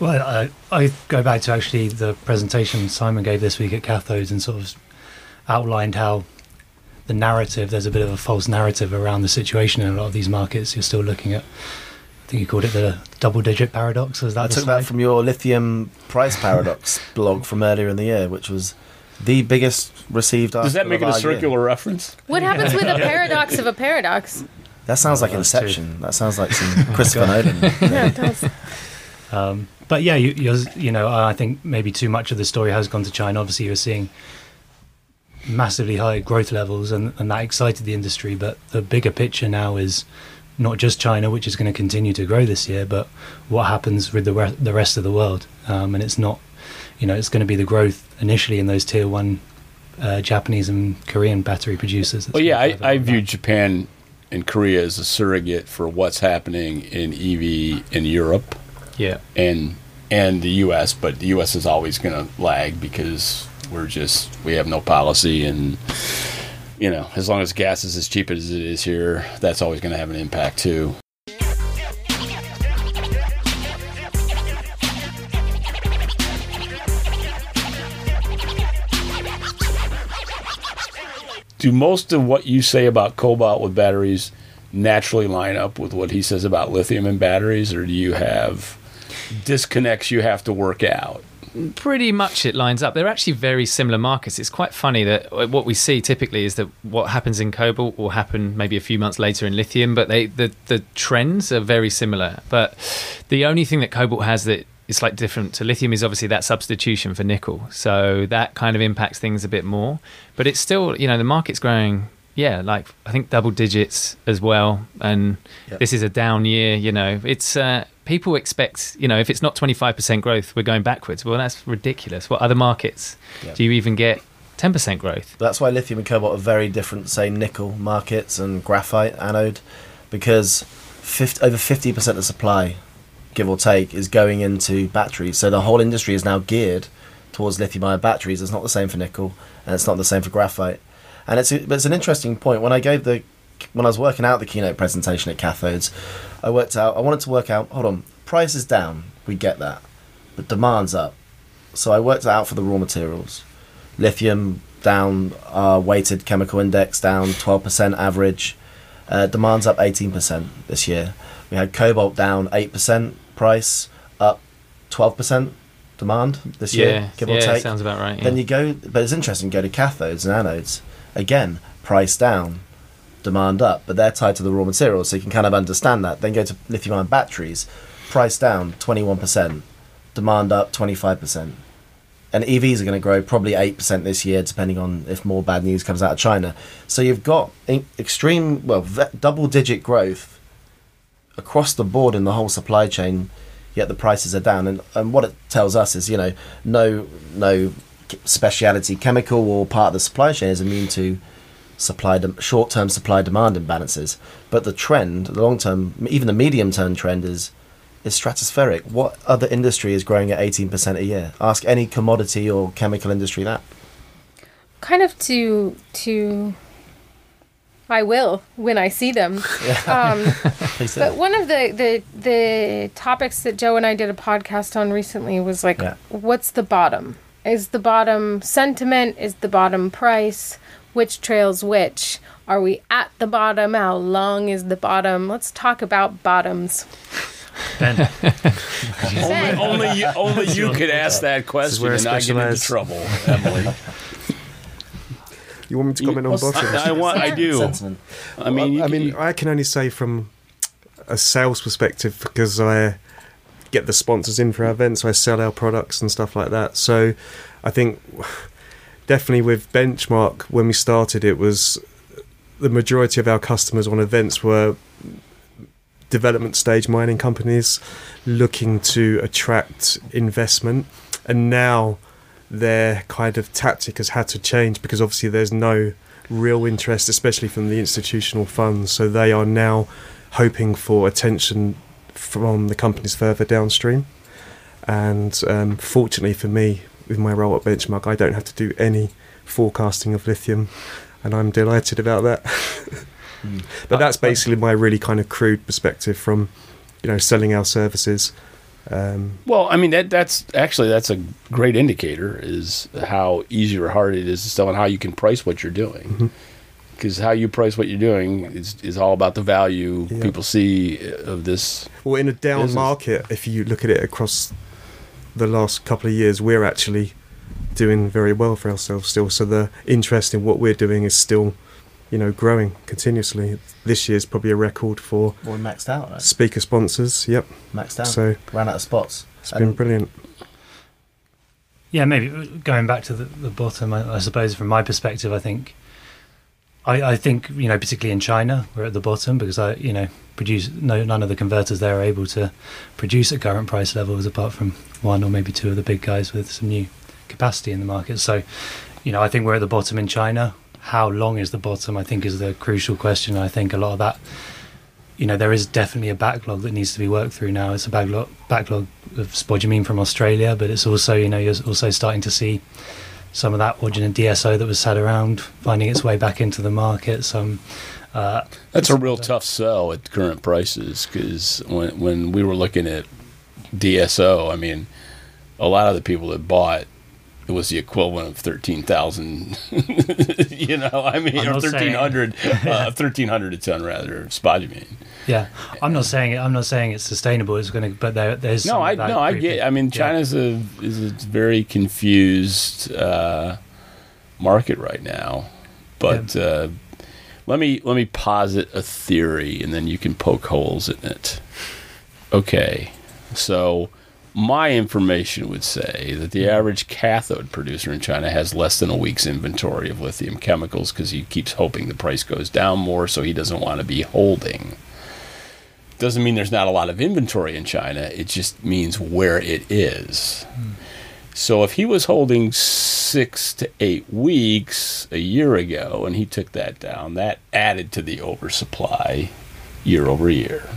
Well, I, I go back to actually the presentation Simon gave this week at Cathodes, and sort of outlined how the narrative, there's a bit of a false narrative around the situation in a lot of these markets. You're still looking at, I think you called it the double-digit paradox. Was that I took slide? that from your lithium price paradox blog from earlier in the year, which was the biggest received article. Does that make it a circular year. reference? What happens with a paradox of a paradox? That sounds like oh, Inception. That sounds like some Christopher Nolan. Yeah, it does. Um, But yeah, you, you're, you know, I think maybe too much of the story has gone to China. Obviously, you're seeing massively high growth levels, and, and that excited the industry. But the bigger picture now is not just China, which is going to continue to grow this year, but what happens with the re- the rest of the world. Um, and it's not, you know, it's going to be the growth initially in those tier one uh, Japanese and Korean battery producers. Well, yeah, I, I view Japan and Korea as a surrogate for what's happening in E V in Europe. Yeah, and. And the U S, but the U S is always going to lag because we're just, we have no policy, and, you know, as long as gas is as cheap as it is here, that's always going to have an impact too. Do most of what you say about cobalt with batteries naturally line up with what he says about lithium and batteries, or do you have disconnects you have to work out? Pretty much it lines up. They're actually very similar markets. It's quite funny that what we see typically is that what happens in cobalt will happen maybe a few months later in lithium, but they the, the trends are very similar. But the only thing that cobalt has that it's like different to lithium is obviously that substitution for nickel, so that kind of impacts things a bit more. But it's still, you know, the market's growing, yeah, like I think double digits as well, and yep. this is a down year, you know. It's uh people expect, you know, if it's not twenty-five percent growth, we're going backwards. Well, that's ridiculous. What other markets yeah. do you even get ten percent growth? That's why lithium and cobalt are very different, say, nickel markets and graphite anode, because fifty, over fifty percent of supply give or take, is going into batteries. So the whole industry is now geared towards lithium-ion batteries. It's not the same for nickel, and it's not the same for graphite. And it's a, it's an interesting point. When I gave the when I was working out the keynote presentation at Cathodes, I worked out I wanted to work out. Hold on, price is down. We get that, but demand's up. So I worked out for the raw materials, lithium down, uh, weighted chemical index down twelve percent average, uh, demand's up eighteen percent this year. We had cobalt down eight percent, price up twelve percent demand this yeah, year, give yeah, or take. Sounds about right. Yeah. Then you go, but it's interesting, go to cathodes and anodes. Again, price down, demand up, but they're tied to the raw materials, so you can kind of understand that. Then go to lithium-ion batteries, price down twenty-one percent, demand up twenty-five percent. And E Vs are going to grow probably eight percent this year, depending on if more bad news comes out of China. So you've got extreme, well, double-digit growth across the board in the whole supply chain, yet the prices are down. And, and what it tells us is, you know, no no speciality chemical or part of the supply chain is immune to supply de- short-term supply-demand imbalances. But the trend, the long-term, even the medium-term trend is... is stratospheric. What other industry is growing at eighteen percent a year? Ask any commodity or chemical industry that. Kind of to to I will when I see them. Yeah. Um, but one of the, the the topics that Joe and I did a podcast on recently was like, yeah. what's the bottom? Is the bottom sentiment? Is the bottom price? Which trails which? Are we at the bottom? How long is the bottom? Let's talk about bottoms. Ben. Ben. Only, only you, only you could ask that question and not get into trouble, Emily. You want me to comment you, on both of us? I, I, want, I do. Sentiment. I mean, well, I, I, mean I can only say from a sales perspective, because I get the sponsors in for our events, I sell our products and stuff like that. So I think definitely with Benchmark, when we started, it was the majority of our customers on events were development stage mining companies looking to attract investment, and now their kind of tactic has had to change because obviously there's no real interest, especially from the institutional funds, so they are now hoping for attention from the companies further downstream. And um, fortunately for me, with my role at Benchmark, I don't have to do any forecasting of lithium, and I'm delighted about that. But that's basically my really kind of crude perspective from, you know, selling our services. Um, well, I mean, that that's actually that's a great indicator is how easy or hard it is to sell and how you can price what you're doing. Because mm-hmm. how you price what you're doing is, is all about the value yeah. people see of this. Well, in a down business. market, if you look at it across the last couple of years, we're actually doing very well for ourselves still. So the interest in what we're doing is still... you know, growing continuously. This year's probably a record for well, we maxed out, right? Speaker sponsors. Yep, maxed out. So ran out of spots. It's and been brilliant. Yeah, maybe going back to the, the bottom. I, I suppose from my perspective, I think, I, I think you know, particularly in China, we're at the bottom because I, you know, produce no none of the converters there are able to produce at current price levels, apart from one or maybe two of the big guys with some new capacity in the market. So, you know, I think we're at the bottom in China. How long is the bottom, I think, is the crucial question. I think a lot of that, you know, there is definitely a backlog that needs to be worked through now. It's a backlog, backlog of spodumene from Australia, but it's also, you know, you're also starting to see some of that origin D S O that was sat around finding its way back into the market. Some uh, That's a real tough sell at current prices, because when, when we were looking at D S O, I mean, a lot of the people that bought it was the equivalent of thirteen thousand, you know, I mean, or thirteen hundred, yeah. uh, thirteen hundred a ton rather, spodumene. Yeah, I'm not saying it, I'm not saying it's sustainable. It's going to, but there, there's no, I no, I get. I mean, China's yeah. a is a very confused uh, market right now. But yeah. uh, let me let me posit a theory, and then you can poke holes in it. Okay, so. My information would say that the average cathode producer in China has less than a week's inventory of lithium chemicals because he keeps hoping the price goes down more, so he doesn't want to be holding. Doesn't mean there's not a lot of inventory in China. It just means where it is. Mm. So if he was holding six to eight weeks a year ago and he took that down, that added to the oversupply year over year.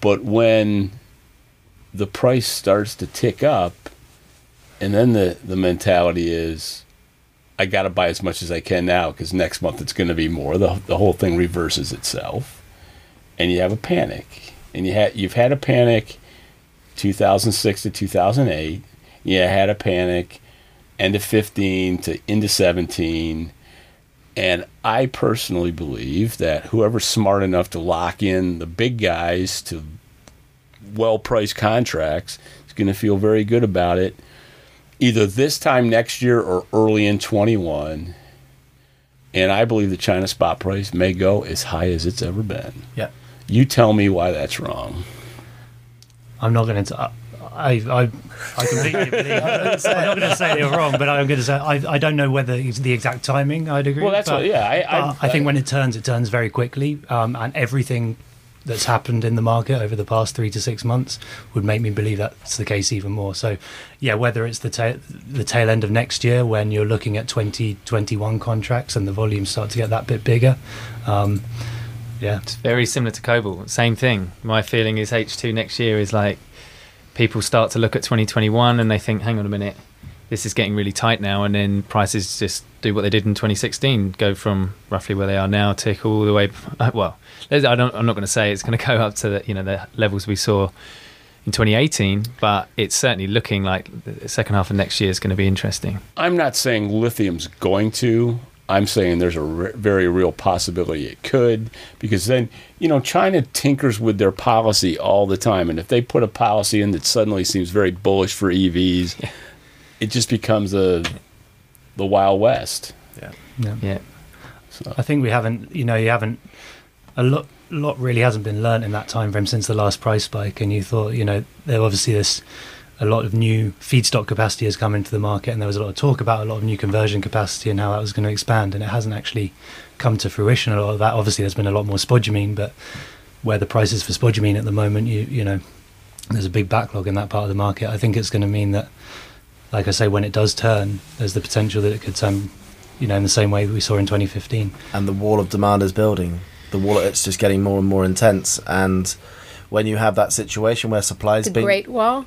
But when... the price starts to tick up, and then the, the mentality is, I got to buy as much as I can now because next month it's going to be more. The, the whole thing reverses itself, and you have a panic. And you ha- you've had a panic two thousand six to two thousand eight. You had a panic end of fifteen to into seventeen. And I personally believe that whoever's smart enough to lock in the big guys to well-priced contracts is going to feel very good about it either this time next year or early in twenty-one. And I believe the China spot price may go as high as it's ever been. Yeah. You tell me why that's wrong. I'm not going to... I I, I completely believe... I'm not going to say they're wrong, but I'm going to say I I don't know whether it's the exact timing, I'd agree. Well, that's but, what, yeah. I, I, I think I, when it turns, it turns very quickly. Um, and everything that's happened in the market over the past three to six months would make me believe that's the case even more. So, yeah, whether it's the ta- the tail end of next year when you're looking at twenty twenty-one contracts and the volumes start to get that bit bigger. Um, yeah, it's very similar to cobalt. Same thing. My feeling is H two next year is like people start to look at twenty twenty-one and they think, hang on a minute, this is getting really tight now. And then prices just do what they did in twenty sixteen, go from roughly where they are now, tick all the way. Well, I don't, I'm not going to say it's going to go up to the, you know, the levels we saw in twenty eighteen, but it's certainly looking like the second half of next year is going to be interesting. I'm not saying lithium's going to. I'm saying there's a re- very real possibility it could, because then, you know, China tinkers with their policy all the time. And if they put a policy in that suddenly seems very bullish for E Vs, yeah. It just becomes a, the Wild West. Yeah. Yeah. yeah. So. I think we haven't, you know, you haven't, a lot, lot really hasn't been learned in that time frame since the last price spike. And you thought, you know, there obviously this, a lot of new feedstock capacity has come into the market, and there was a lot of talk about a lot of new conversion capacity and how that was going to expand, and it hasn't actually come to fruition. A lot of that, obviously there's been a lot more spodumene, but where the prices for spodumene at the moment, you you know, there's a big backlog in that part of the market. I think it's going to mean that, like I say, when it does turn, there's the potential that it could turn, you know, in the same way we saw in twenty fifteen. And the wall of demand is building. The wall, it's just getting more and more intense. And when you have that situation where supply is being... The Great Wall?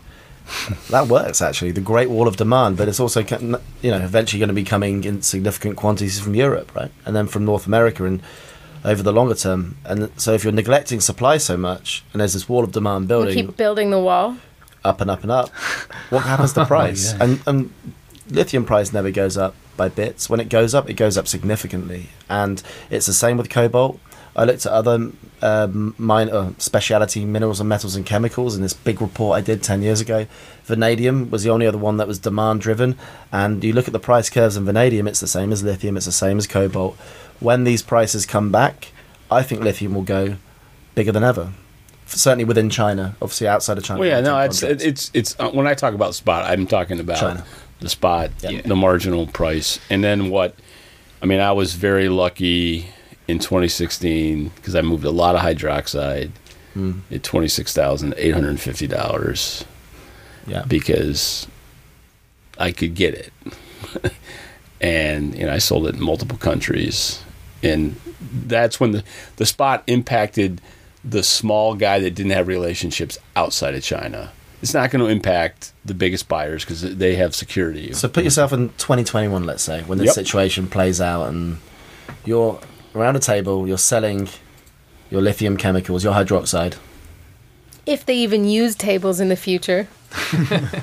That works, actually, the Great Wall of demand, but it's also, you know, eventually going to be coming in significant quantities from Europe, right, and then from North America, and over the longer term. And so if you're neglecting supply so much, and there's this wall of demand building, you keep building the wall up and up and up, what happens to price? oh, yeah. and, and lithium price never goes up by bits. When it goes up, it goes up significantly, and it's the same with cobalt. I looked at other um, minor speciality minerals and metals and chemicals in this big report I did ten years ago. Vanadium was the only other one that was demand-driven. And you look at the price curves in vanadium, it's the same as lithium, it's the same as cobalt. When these prices come back, I think lithium will go bigger than ever. Certainly within China, obviously outside of China. Well, yeah, no, it's, it's, it's, uh, when I talk about spot, I'm talking about China. The spot, yeah. The marginal price. And then what, I mean, I was very lucky... in twenty sixteen, because I moved a lot of hydroxide mm. at twenty-six thousand eight hundred fifty dollars, yeah, because I could get it, and you know I sold it in multiple countries, and that's when the the spot impacted the small guy that didn't have relationships outside of China. It's not going to impact the biggest buyers because they have security. So put yourself in twenty twenty-one, let's say, when this yep. situation plays out, and you're around a table, you're selling your lithium chemicals, your hydroxide. If they even use tables in the future.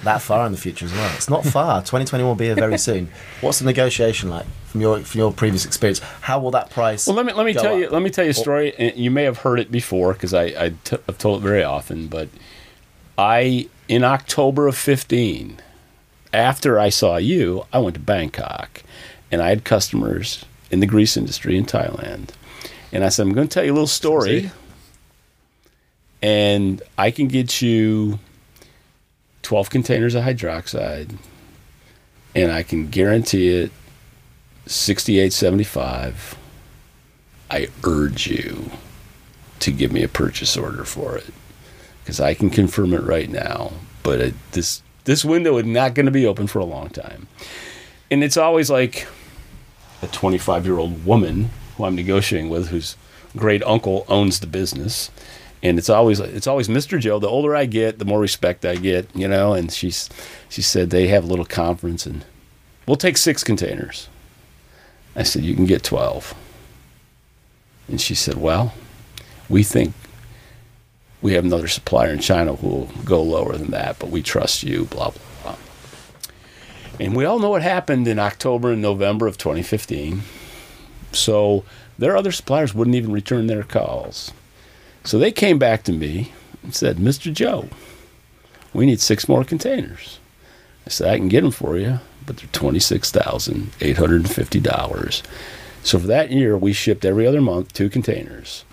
That far in the future as well. It's not far. twenty twenty-one will be here very soon. What's the negotiation like from your from your previous experience? How will that price? Well, let me let me tell up? you let me tell you a story. And you may have heard it before because I, I t- I've told it very often. But I in October of fifteen, after I saw you, I went to Bangkok, and I had customers in the grease industry in Thailand. And I said, I'm going to tell you a little story, and I can get you twelve containers of hydroxide, and I can guarantee it sixty-eight seventy-five. I urge you to give me a purchase order for it, because I can confirm it right now, but it, this, this window is not going to be open for a long time. And it's always like... a twenty-five-year-old woman who I'm negotiating with, whose great uncle owns the business, And it's always it's always Mister Joe. The older I get, the more respect I get, you know. And she's she said they have a little conference, and we'll take six containers. I said, you can get twelve. And she said, well, we think we have another supplier in China who will go lower than that, but we trust you, blah, blah, blah. And we all know what happened in October and November of twenty fifteen. So their other suppliers wouldn't even return their calls. So they came back to me and said, Mister Joe, we need six more containers. I said, I can get them for you, but they're twenty-six thousand eight hundred fifty dollars. So for that year, we shipped every other month two containers.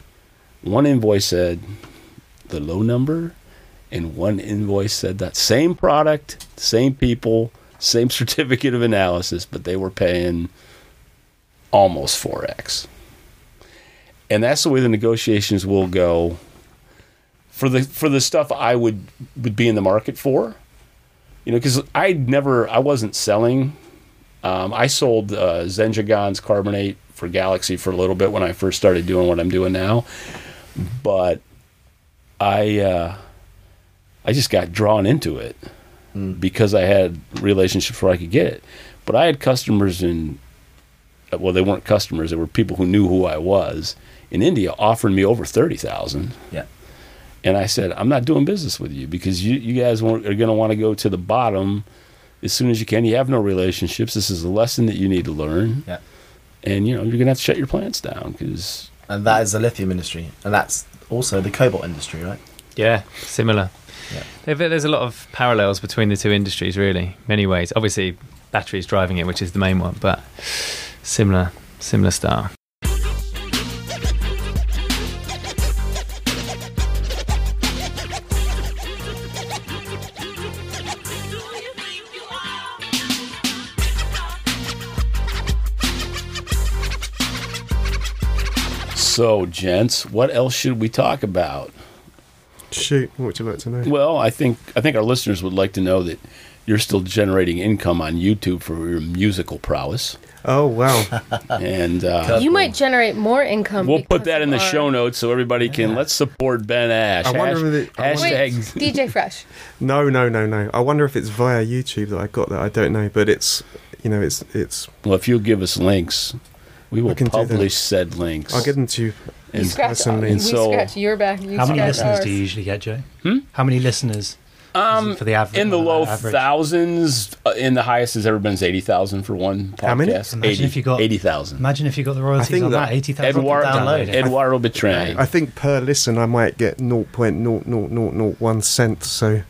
One invoice said the low number, and one invoice said that same product, same people, same certificate of analysis, but they were paying almost four X. And that's the way the negotiations will go for the for the stuff I would, would be in the market for. You know, because I never, I wasn't selling. Um, I sold uh, Zenjagon's carbonate for Galaxy for a little bit when I first started doing what I'm doing now. But I uh, I just got drawn into it mm. because I had relationships where I could get it. But I had customers in, well, they weren't customers. They were people who knew who I was in India offering me over thirty thousand dollars. Yeah. And I said, I'm not doing business with you because you, you guys won't, are going to want to go to the bottom as soon as you can. You have no relationships. This is a lesson that you need to learn. Yeah. And, you know, you're going to have to shut your plants down. Cause, and that is the lithium industry. And that's also the cobalt industry, right? Yeah, similar. Yeah. There's a lot of parallels between the two industries, really, many ways. Obviously, batteries driving it, which is the main one, but similar, similar style. So, gents, what else should we talk about? Shoot, what would you like to know? Well, I think I think our listeners would like to know that you're still generating income on YouTube for your musical prowess. Oh, wow. And uh, you might generate more income. We'll put that in the our... show notes so everybody can, yeah. Let's support Ben Ashe. I wonder Hash, if it, I hashtag... Wait, D J Fresh. No, no, no, no. I wonder if it's via YouTube that I got that. I don't know, but it's, you know, it's... it's. Well, if you'll give us links... We will publish said links. I'll get them to you. And you scratch, and we so, scratch your back. You how many listeners ours. do you usually get, Joe? Hmm? How many listeners? Um, for the average, in the low average? thousands. Uh, in the highest has ever been is eighty thousand for one podcast. How many? Imagine eighty, if you got eighty thousand. Imagine if you got the royalties I think on that, that eighty thousand download. Eduardo Betran. I think per listen, I might get zero point zero zero zero zero one cent. So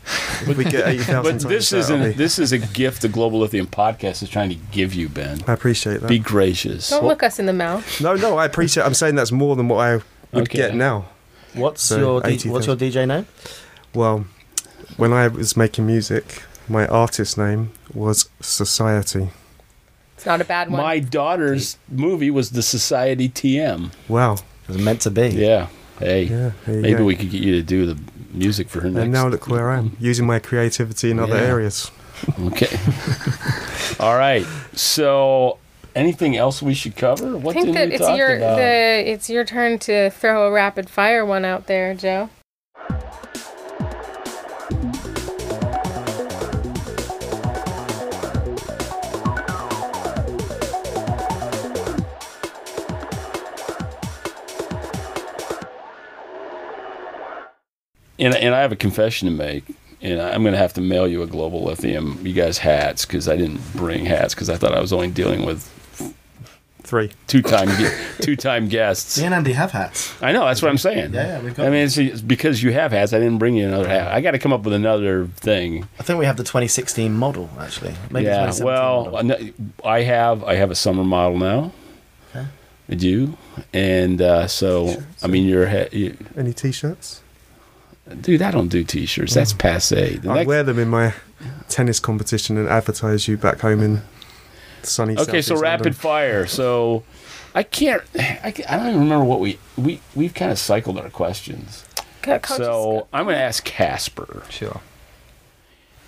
if we get eighty thousand. But this isn't. Be... This is a gift the Global Lithium Podcast is trying to give you, Ben. I appreciate that. Be gracious. Don't what? look us in the mouth. No, no, I appreciate. I'm saying that's more than what I would okay. get now. What's so your eighty, What's your D J name? Well. When I was making music, my artist name was Society. It's not a bad one. My daughter's movie was the Society T M. Wow. It was meant to be. Yeah. Hey, yeah, maybe go. we could get you to do the music for her next. And now look where I am, using my creativity in yeah. other areas. Okay. All right. So... Anything else we should cover? What I think that it's your, the, it's your turn to throw a rapid fire one out there, Joe. And, and I have a confession to make, and I'm going to have to mail you a Global Lithium, you guys, hats, because I didn't bring hats, because I thought I was only dealing with three two-time two-time guests. Me and Andy have hats. I know, that's what I'm saying. Yeah, yeah, we've got. I mean, it's, it's because you have hats, I didn't bring you another hat. I got to come up with another thing. I think we have the twenty sixteen model actually. Maybe yeah. twenty seventeen well, model. I have I have a summer model now. Okay. I do, and uh, so t-shirts. I mean, your hat. You, Any t-shirts? Dude, I don't do t-shirts. That's passe. I wear them in my tennis competition and advertise you back home in sunny South East London. Okay, so rapid fire. So I can't. I, I don't even remember what we we we've kind of cycled our questions. So I'm going to ask Casper. Sure.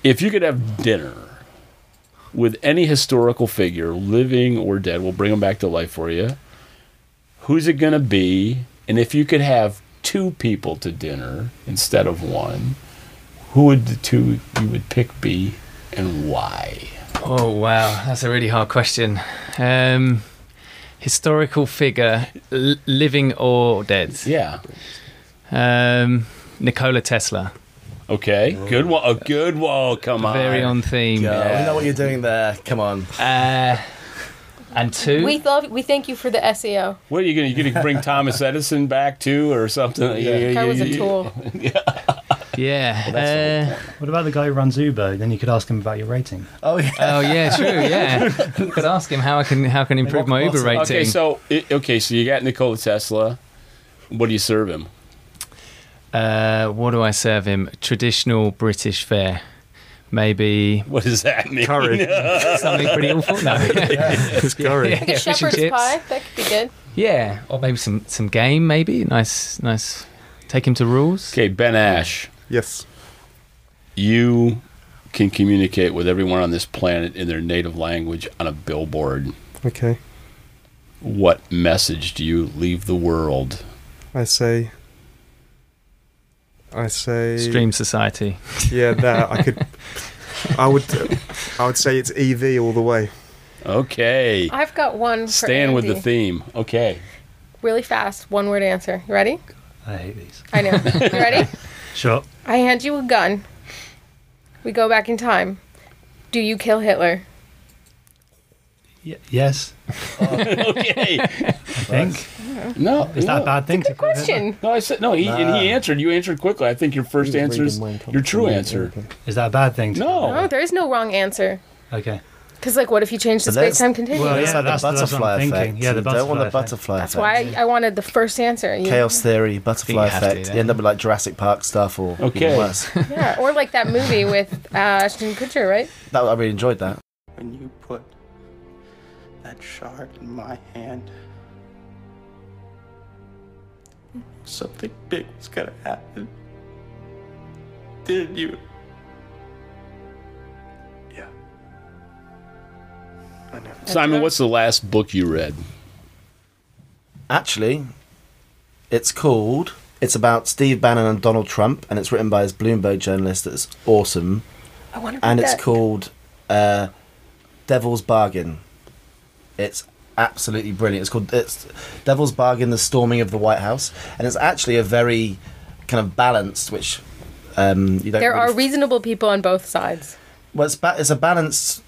If you could have dinner with any historical figure, living or dead, we'll bring them back to life for you. Who's it going to be? And if you could have two people to dinner instead of one, who would the two you would pick be and why? Oh, wow. That's a really hard question. Um, historical figure, l- living or dead? Yeah. Um, Nikola Tesla. Okay, good one. A good one. Come on. Very on theme. Yeah. We know what you're doing there. Come on. Uh, and two. We love. We thank you for the S E O. What are you going to? You going to bring Thomas Edison back too, or something? Yeah, yeah, yeah, that was a tool. Yeah. Yeah. Well, uh, what about the guy who runs Uber? Then you could ask him about your rating. Oh yeah. Oh yeah. True. Yeah. You could ask him how I can how I can improve my Uber rating. Okay. So okay. So you got Nikola Tesla. What do you serve him? Uh, what do I serve him? Traditional British fare. Maybe. What does that mean? Curry. Something pretty awful. No. Yeah. It's curry. Yeah. Like a shepherd's pie. That could be good. Yeah. Or maybe some, some game, maybe. Nice, nice. Take him to rules. Okay, Ben Ashe. Yes. You can communicate with everyone on this planet in their native language on a billboard. Okay. What message do you leave the world? I say... I say Stream Society. Yeah, that I could. I would. I would say it's E V all the way. Okay. I've got one. For Staying Andy. With the theme. Okay. Really fast, one word answer. You ready? I hate these. I know. You ready? Sure. I hand you a gun. We go back in time. Do you kill Hitler? Y- yes. Oh, okay. I think. No, is that no. a bad thing? It's a good question. No, I said no. He, no. And he answered. You answered quickly. I think your first answer is your true answer. Is that a bad thing? To no. no, there is no wrong answer. Okay. Because like, what if you change the so space-time continuum? Well, yeah, that's the butterfly effect. Yeah, the butterfly. Don't want the butterfly effect. That's why I, I wanted the first answer. You Chaos know? Theory, butterfly effect. To, yeah. You end up with like Jurassic Park stuff, or okay, worse. Yeah, or like that movie with uh, Ashton Kutcher, right? That I really enjoyed that. When you put that shard in my hand, something big was gonna happen. Didn't you? Yeah. I know. Simon, what's the last book you read? Actually, it's called. It's about Steve Bannon and Donald Trump, and it's written by this Bloomberg journalist that's awesome. I want to read And it's that. called uh, Devil's Bargain. It's absolutely brilliant. It's called it's Devil's Bargain, The Storming of the White House. And it's actually a very kind of balanced, which um, you don't There really are f- reasonable people on both sides. Well, it's, ba- it's a balanced,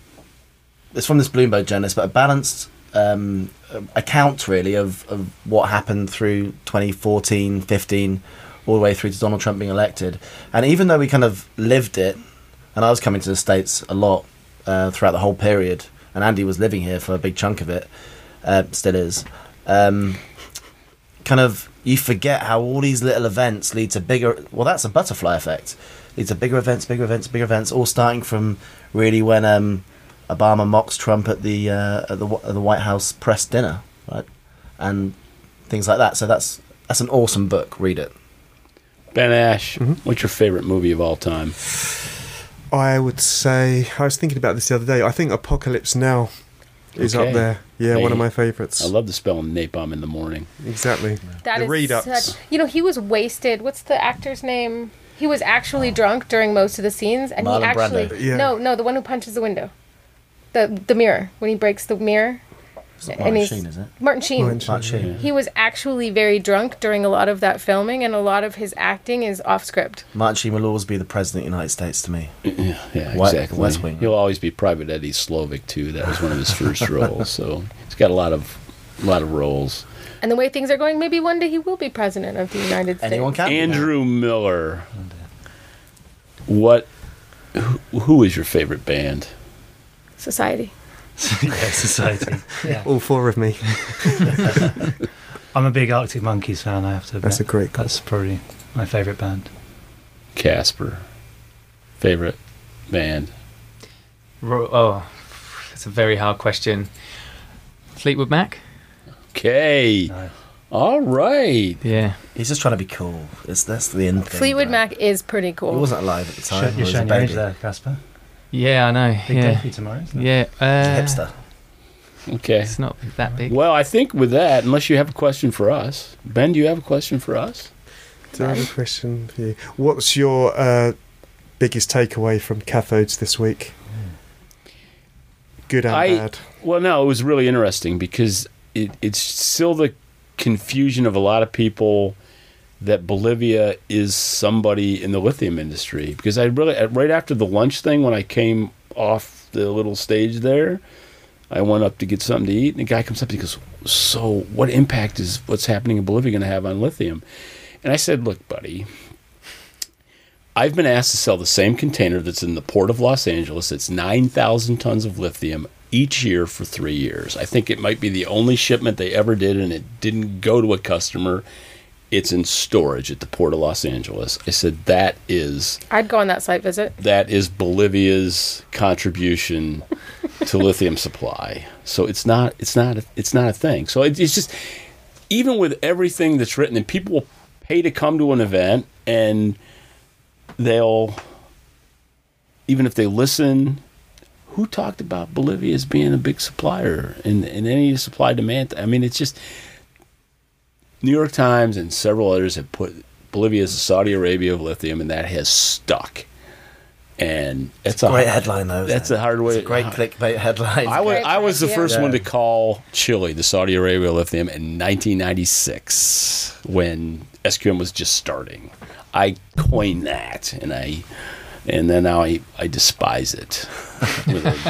it's from this Bloomberg journalist, but a balanced um, account, really, of, of what happened through twenty fourteen, fifteen, all the way through to Donald Trump being elected. And even though we kind of lived it, and I was coming to the States a lot uh, throughout the whole period, and Andy was living here for a big chunk of it, uh, still is, um, kind of you forget how all these little events lead to bigger... Well, that's a butterfly effect. Lead to bigger events, bigger events, bigger events, all starting from really when um, Obama mocks Trump at the, uh, at the at the White House press dinner, right? And things like that. So that's that's an awesome book. Read it. Ben Ashe, mm-hmm. What's your favourite movie of all time? I would say, I was thinking about this the other day, I think Apocalypse Now is okay. up there. Yeah, hey, one of my favourites. I love the spelling napalm in the morning. Exactly. That the is read-ups. Such, you know, he was wasted. What's the actor's name? He was actually oh. drunk during most of the scenes. And Marlon he actually, Brando. Yeah. No, no, the one who punches the window. The the mirror, when he breaks the mirror. It's not Martin Sheen, is it? Martin Sheen. Martin Sheen. Martin Sheen. Yeah. He was actually very drunk during a lot of that filming, and a lot of his acting is off script. Martin Sheen will always be the president of the United States to me. Yeah, yeah White, exactly. West Wing. He'll always be Private Eddie Slovic too. That was one of his first roles, so he's got a lot of, a lot of roles. And the way things are going, maybe one day he will be president of the United States. Anyone can. Andrew Miller. What? Who, who is your favorite band? Society. Yeah, society. Yeah. All four of me. I'm a big Arctic Monkeys fan, I have to admit. That's a great call. That's probably my favourite band. Casper. Favourite band? Ro- oh, that's a very hard question. Fleetwood Mac? Okay. No. All right. Yeah. He's just trying to be cool. It's, that's the end thing. Fleetwood though. Mac is pretty cool. He wasn't alive at the time. Sh- you're showing your age there, Casper. Yeah, I know. Big yeah. day for you tomorrow, isn't it? Yeah. Uh, it's a hipster. Okay. It's not that big. Well, I think with that, unless you have a question for us. Ben, do you have a question for us? Do I have a question for you? What's your uh, biggest takeaway from Cathodes this week? Good and I, bad. Well, no, it was really interesting because it, it's still the confusion of a lot of people that Bolivia is somebody in the lithium industry. Because I really, right after the lunch thing, when I came off the little stage there, I went up to get something to eat, and the guy comes up and he goes, so what impact is what's happening in Bolivia going to have on lithium? And I said, look, buddy, I've been asked to sell the same container that's in the port of Los Angeles. It's nine thousand tons of lithium each year for three years. I think it might be the only shipment they ever did, and it didn't go to a customer. It's in storage at the port of Los Angeles. I said, that is... I'd go on that site visit. That is Bolivia's contribution to lithium supply. So it's not it's not a, it's not a thing. So it, it's just, even with everything that's written, and people will pay to come to an event, and they'll, even if they listen, who talked about Bolivia as being a big supplier in in any supply demand? I mean, it's just, New York Times and several others have put Bolivia as the Saudi Arabia of lithium, and that has stuck. And it's, it's a great hard, headline, though. That's it? a hard way. It's a great hard. clickbait headline. I was, I was the first yeah. one to call Chile the Saudi Arabia lithium in nineteen ninety-six when S Q M was just starting. I coined that, and I, and then now I, I despise it.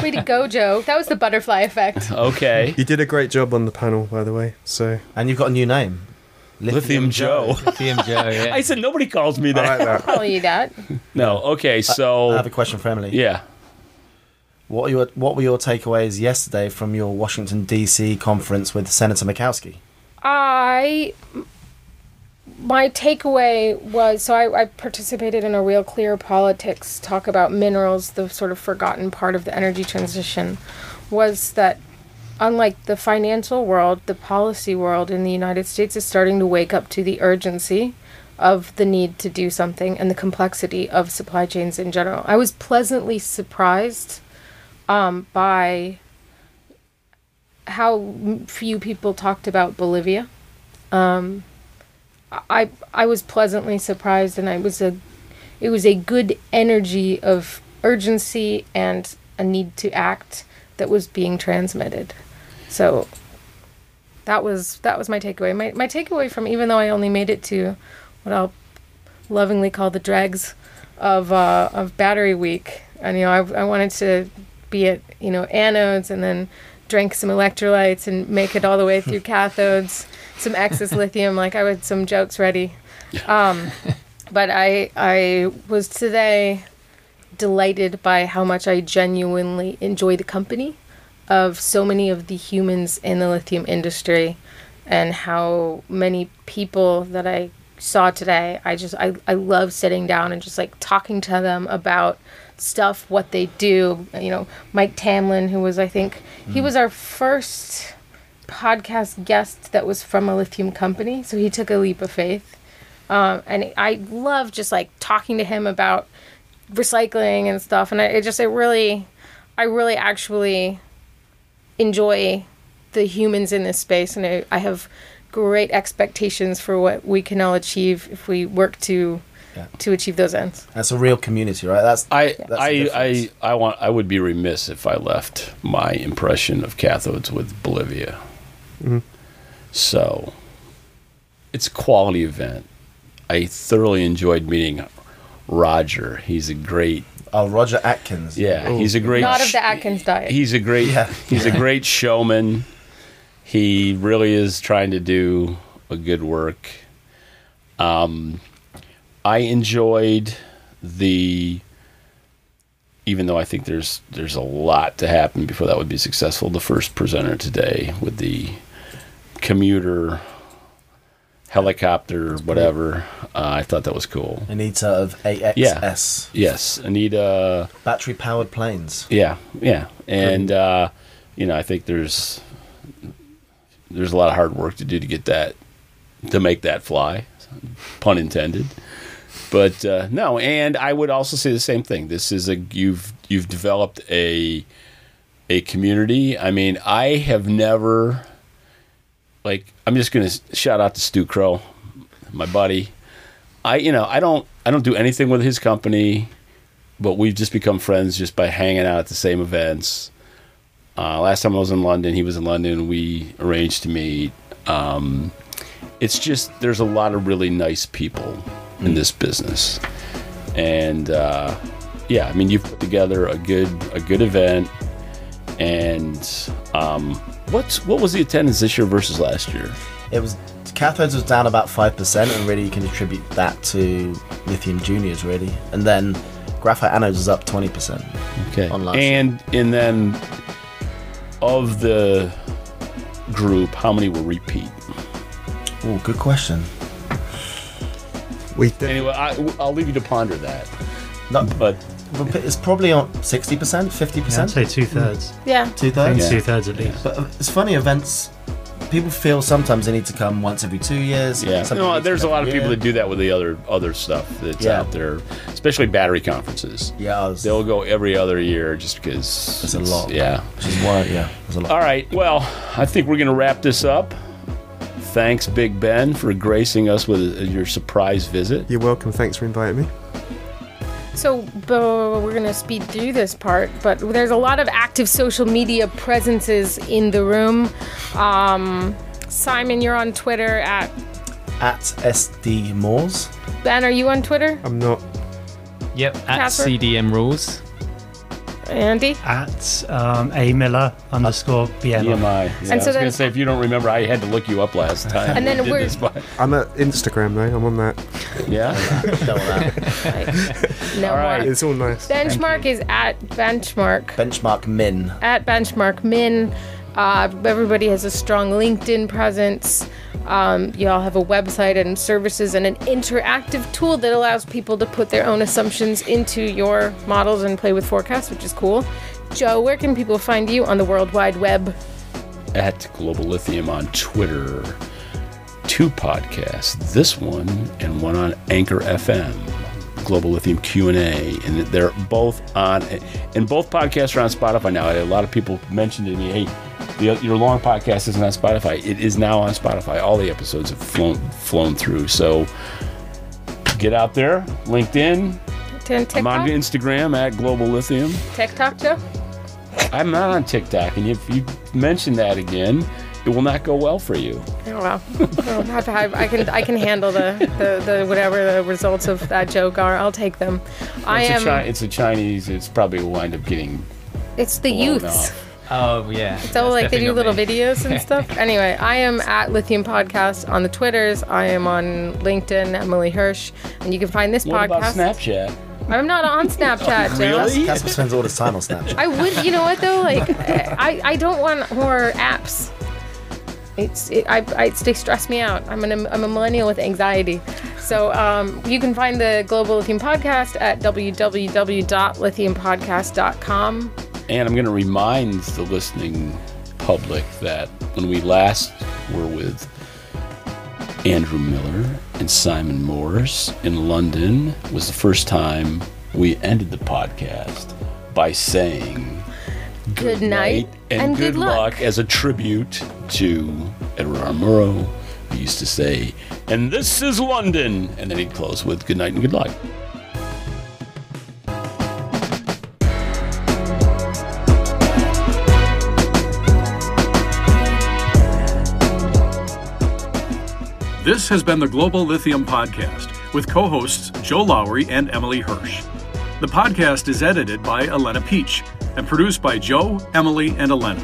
Way to go, Joe! That was the butterfly effect. Okay, you did a great job on the panel, by the way. So, and you've got a new name. Lithium, Lithium Joe. Joe. Lithium Joe, yeah. I said, nobody calls me that. I like that. I'll call you that. No, okay, so... I, I have a question for Emily. Yeah. What, are your, what were your takeaways yesterday from your Washington, D C conference with Senator Murkowski? I... My takeaway was... So I, I participated in a Real Clear Politics talk about minerals, the sort of forgotten part of the energy transition, was that... Unlike the financial world, the policy world in the United States is starting to wake up to the urgency of the need to do something and the complexity of supply chains in general. I was pleasantly surprised um, by how few people talked about Bolivia. Um, I I was pleasantly surprised, and I was a it was a good energy of urgency and a need to act that was being transmitted. So that was that was my takeaway. My my takeaway from, even though I only made it to what I'll lovingly call the dregs of uh, of Battery Week, and you know I I wanted to be at you know anodes and then drink some electrolytes and make it all the way through cathodes, some excess lithium. Like I had some jokes ready, um, but I I was today delighted by how much I genuinely enjoy the company of so many of the humans in the lithium industry, and how many people that I saw today. I just, I, I love sitting down and just like talking to them about stuff, what they do. You know, Mike Tamlin, who was, I think, mm. he was our first podcast guest that was from a lithium company. So he took a leap of faith. Um, and I love just like talking to him about recycling and stuff, and I it just I really I really actually enjoy the humans in this space, and I, I have great expectations for what we can all achieve if we work to yeah. to achieve those ends. That's a real community, right? That's I that's I, I I want I would be remiss if I left my impression of cathodes with Bolivia. Mm-hmm. So it's a quality event. I thoroughly enjoyed meeting Roger. He's a great oh Roger Atkins. Yeah, Ooh. he's a great not of the Atkins diet. He's a great yeah. he's a great showman. He really is trying to do a good work. Um, I enjoyed the, even though I think there's there's a lot to happen before that would be successful, the first presenter today with the commuter helicopter, whatever. Uh, I thought that was cool. Anita of A X S. Yeah. Yes, Anita. Battery-powered planes. Yeah, yeah. And, uh, you know, I think there's there's a lot of hard work to do to get that, to make that fly, pun intended. But, uh, no, and I would also say the same thing. This is a, you've you've developed a a community. I mean, I have never... Like, I'm just going to shout out to Stu Crow, my buddy. I, you know, I don't, I don't do anything with his company, but we've just become friends just by hanging out at the same events. Uh, last time I was in London, he was in London. We arranged to meet. Um, it's just, there's a lot of really nice people mm. in this business. And, uh, yeah, I mean, you've put together a good, a good event. And, um, what's, what was the attendance this year versus last year? It was, Cathodes was down about five percent, and really you can attribute that to Lithium Juniors, really. And then Graphite Anodes is up twenty percent. Okay. On last and, year. And then of the group, how many will repeat? Oh, good question. We did. Anyway, I, I'll leave you to ponder that. No, but it's probably on sixty percent, fifty percent. I'd say two thirds. Yeah, two thirds. Yeah. Two thirds at least. But it's funny, events. People feel sometimes they need to come once every two years. Yeah, you know, there's a lot of people that do that with the other other stuff that's yeah. out there, especially battery conferences. Yeah, was, they'll go every other year just because. There's a lot. Yeah, which is why. Yeah, there's a lot. All right. Well, I think we're gonna wrap this up. Thanks, Big Ben, for gracing us with your surprise visit. You're welcome. Thanks for inviting me. So we're going to speed through this part, but there's a lot of active social media presences in the room. Um, Simon, you're on Twitter at... At S D Moores. Ben, are you on Twitter? I'm not. Yep, at Casper. C D M Rules. Andy? At um, A Miller underscore B M I. B M I. Yeah. And so I was going to say, if you don't remember, I had to look you up last time. And then we we're... I'm at Instagram, though. I'm on that. Yeah? Double that. No all right. More. It's all nice. Benchmark is at Benchmark. Benchmark Min. At Benchmark Min. Uh, everybody has a strong LinkedIn presence. Um, you all have a website and services and an interactive tool that allows people to put their own assumptions into your models and play with forecasts, which is cool. Joe, where can people find you on the World Wide Web? At Global Lithium on Twitter. Two podcasts, this one and one on Anchor F M, Global Lithium Q and A, and they're both on, and both podcasts are on Spotify now. A lot of people mentioned to me, hey, The, your long podcast isn't on Spotify. It is now on Spotify. All the episodes have flown flown through. So get out there. LinkedIn. TikTok? I'm on Instagram at Global Lithium. TikTok, Joe? I'm not on TikTok. And if you mention that again, it will not go well for you. Oh, well. Well, I can I can handle the, the, the whatever the results of that joke are. I'll take them. I it's, am, a chi- it's a Chinese. It's probably will wind up getting... It's the youths. Off. Oh, yeah. So, like, they do little me. videos and stuff. Anyway, I am at Lithium Podcast on the Twitters. I am on LinkedIn, Emily Hersh. And you can find this what podcast. What about Snapchat? I'm not on Snapchat, Joe. Oh, really? Casper spends all his time on Snapchat. I would, you know what, though? Like, I, I don't want more apps. It's it, I, I, They stress me out. I'm, an, I'm a millennial with anxiety. So um, you can find the Global Lithium Podcast at w w w dot lithium podcast dot com. And I'm going to remind the listening public that when we last were with Andrew Miller and Simon Moores in London was the first time we ended the podcast by saying good, good night, night and, and good, good luck. luck as a tribute to Edward R. Murrow, who used to say, and this is London. And then he'd close with good night and good luck. This has been the Global Lithium Podcast with co-hosts Joe Lowry and Emily Hersh. The podcast is edited by Elena Peach and produced by Joe, Emily, and Elena.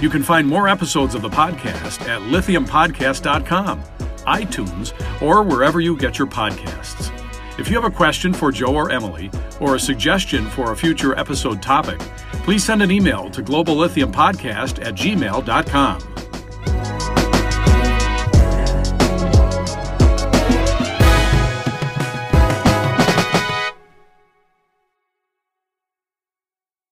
You can find more episodes of the podcast at lithium podcast dot com, iTunes, or wherever you get your podcasts. If you have a question for Joe or Emily, or a suggestion for a future episode topic, please send an email to globallithiumpodcast at gmail dot com.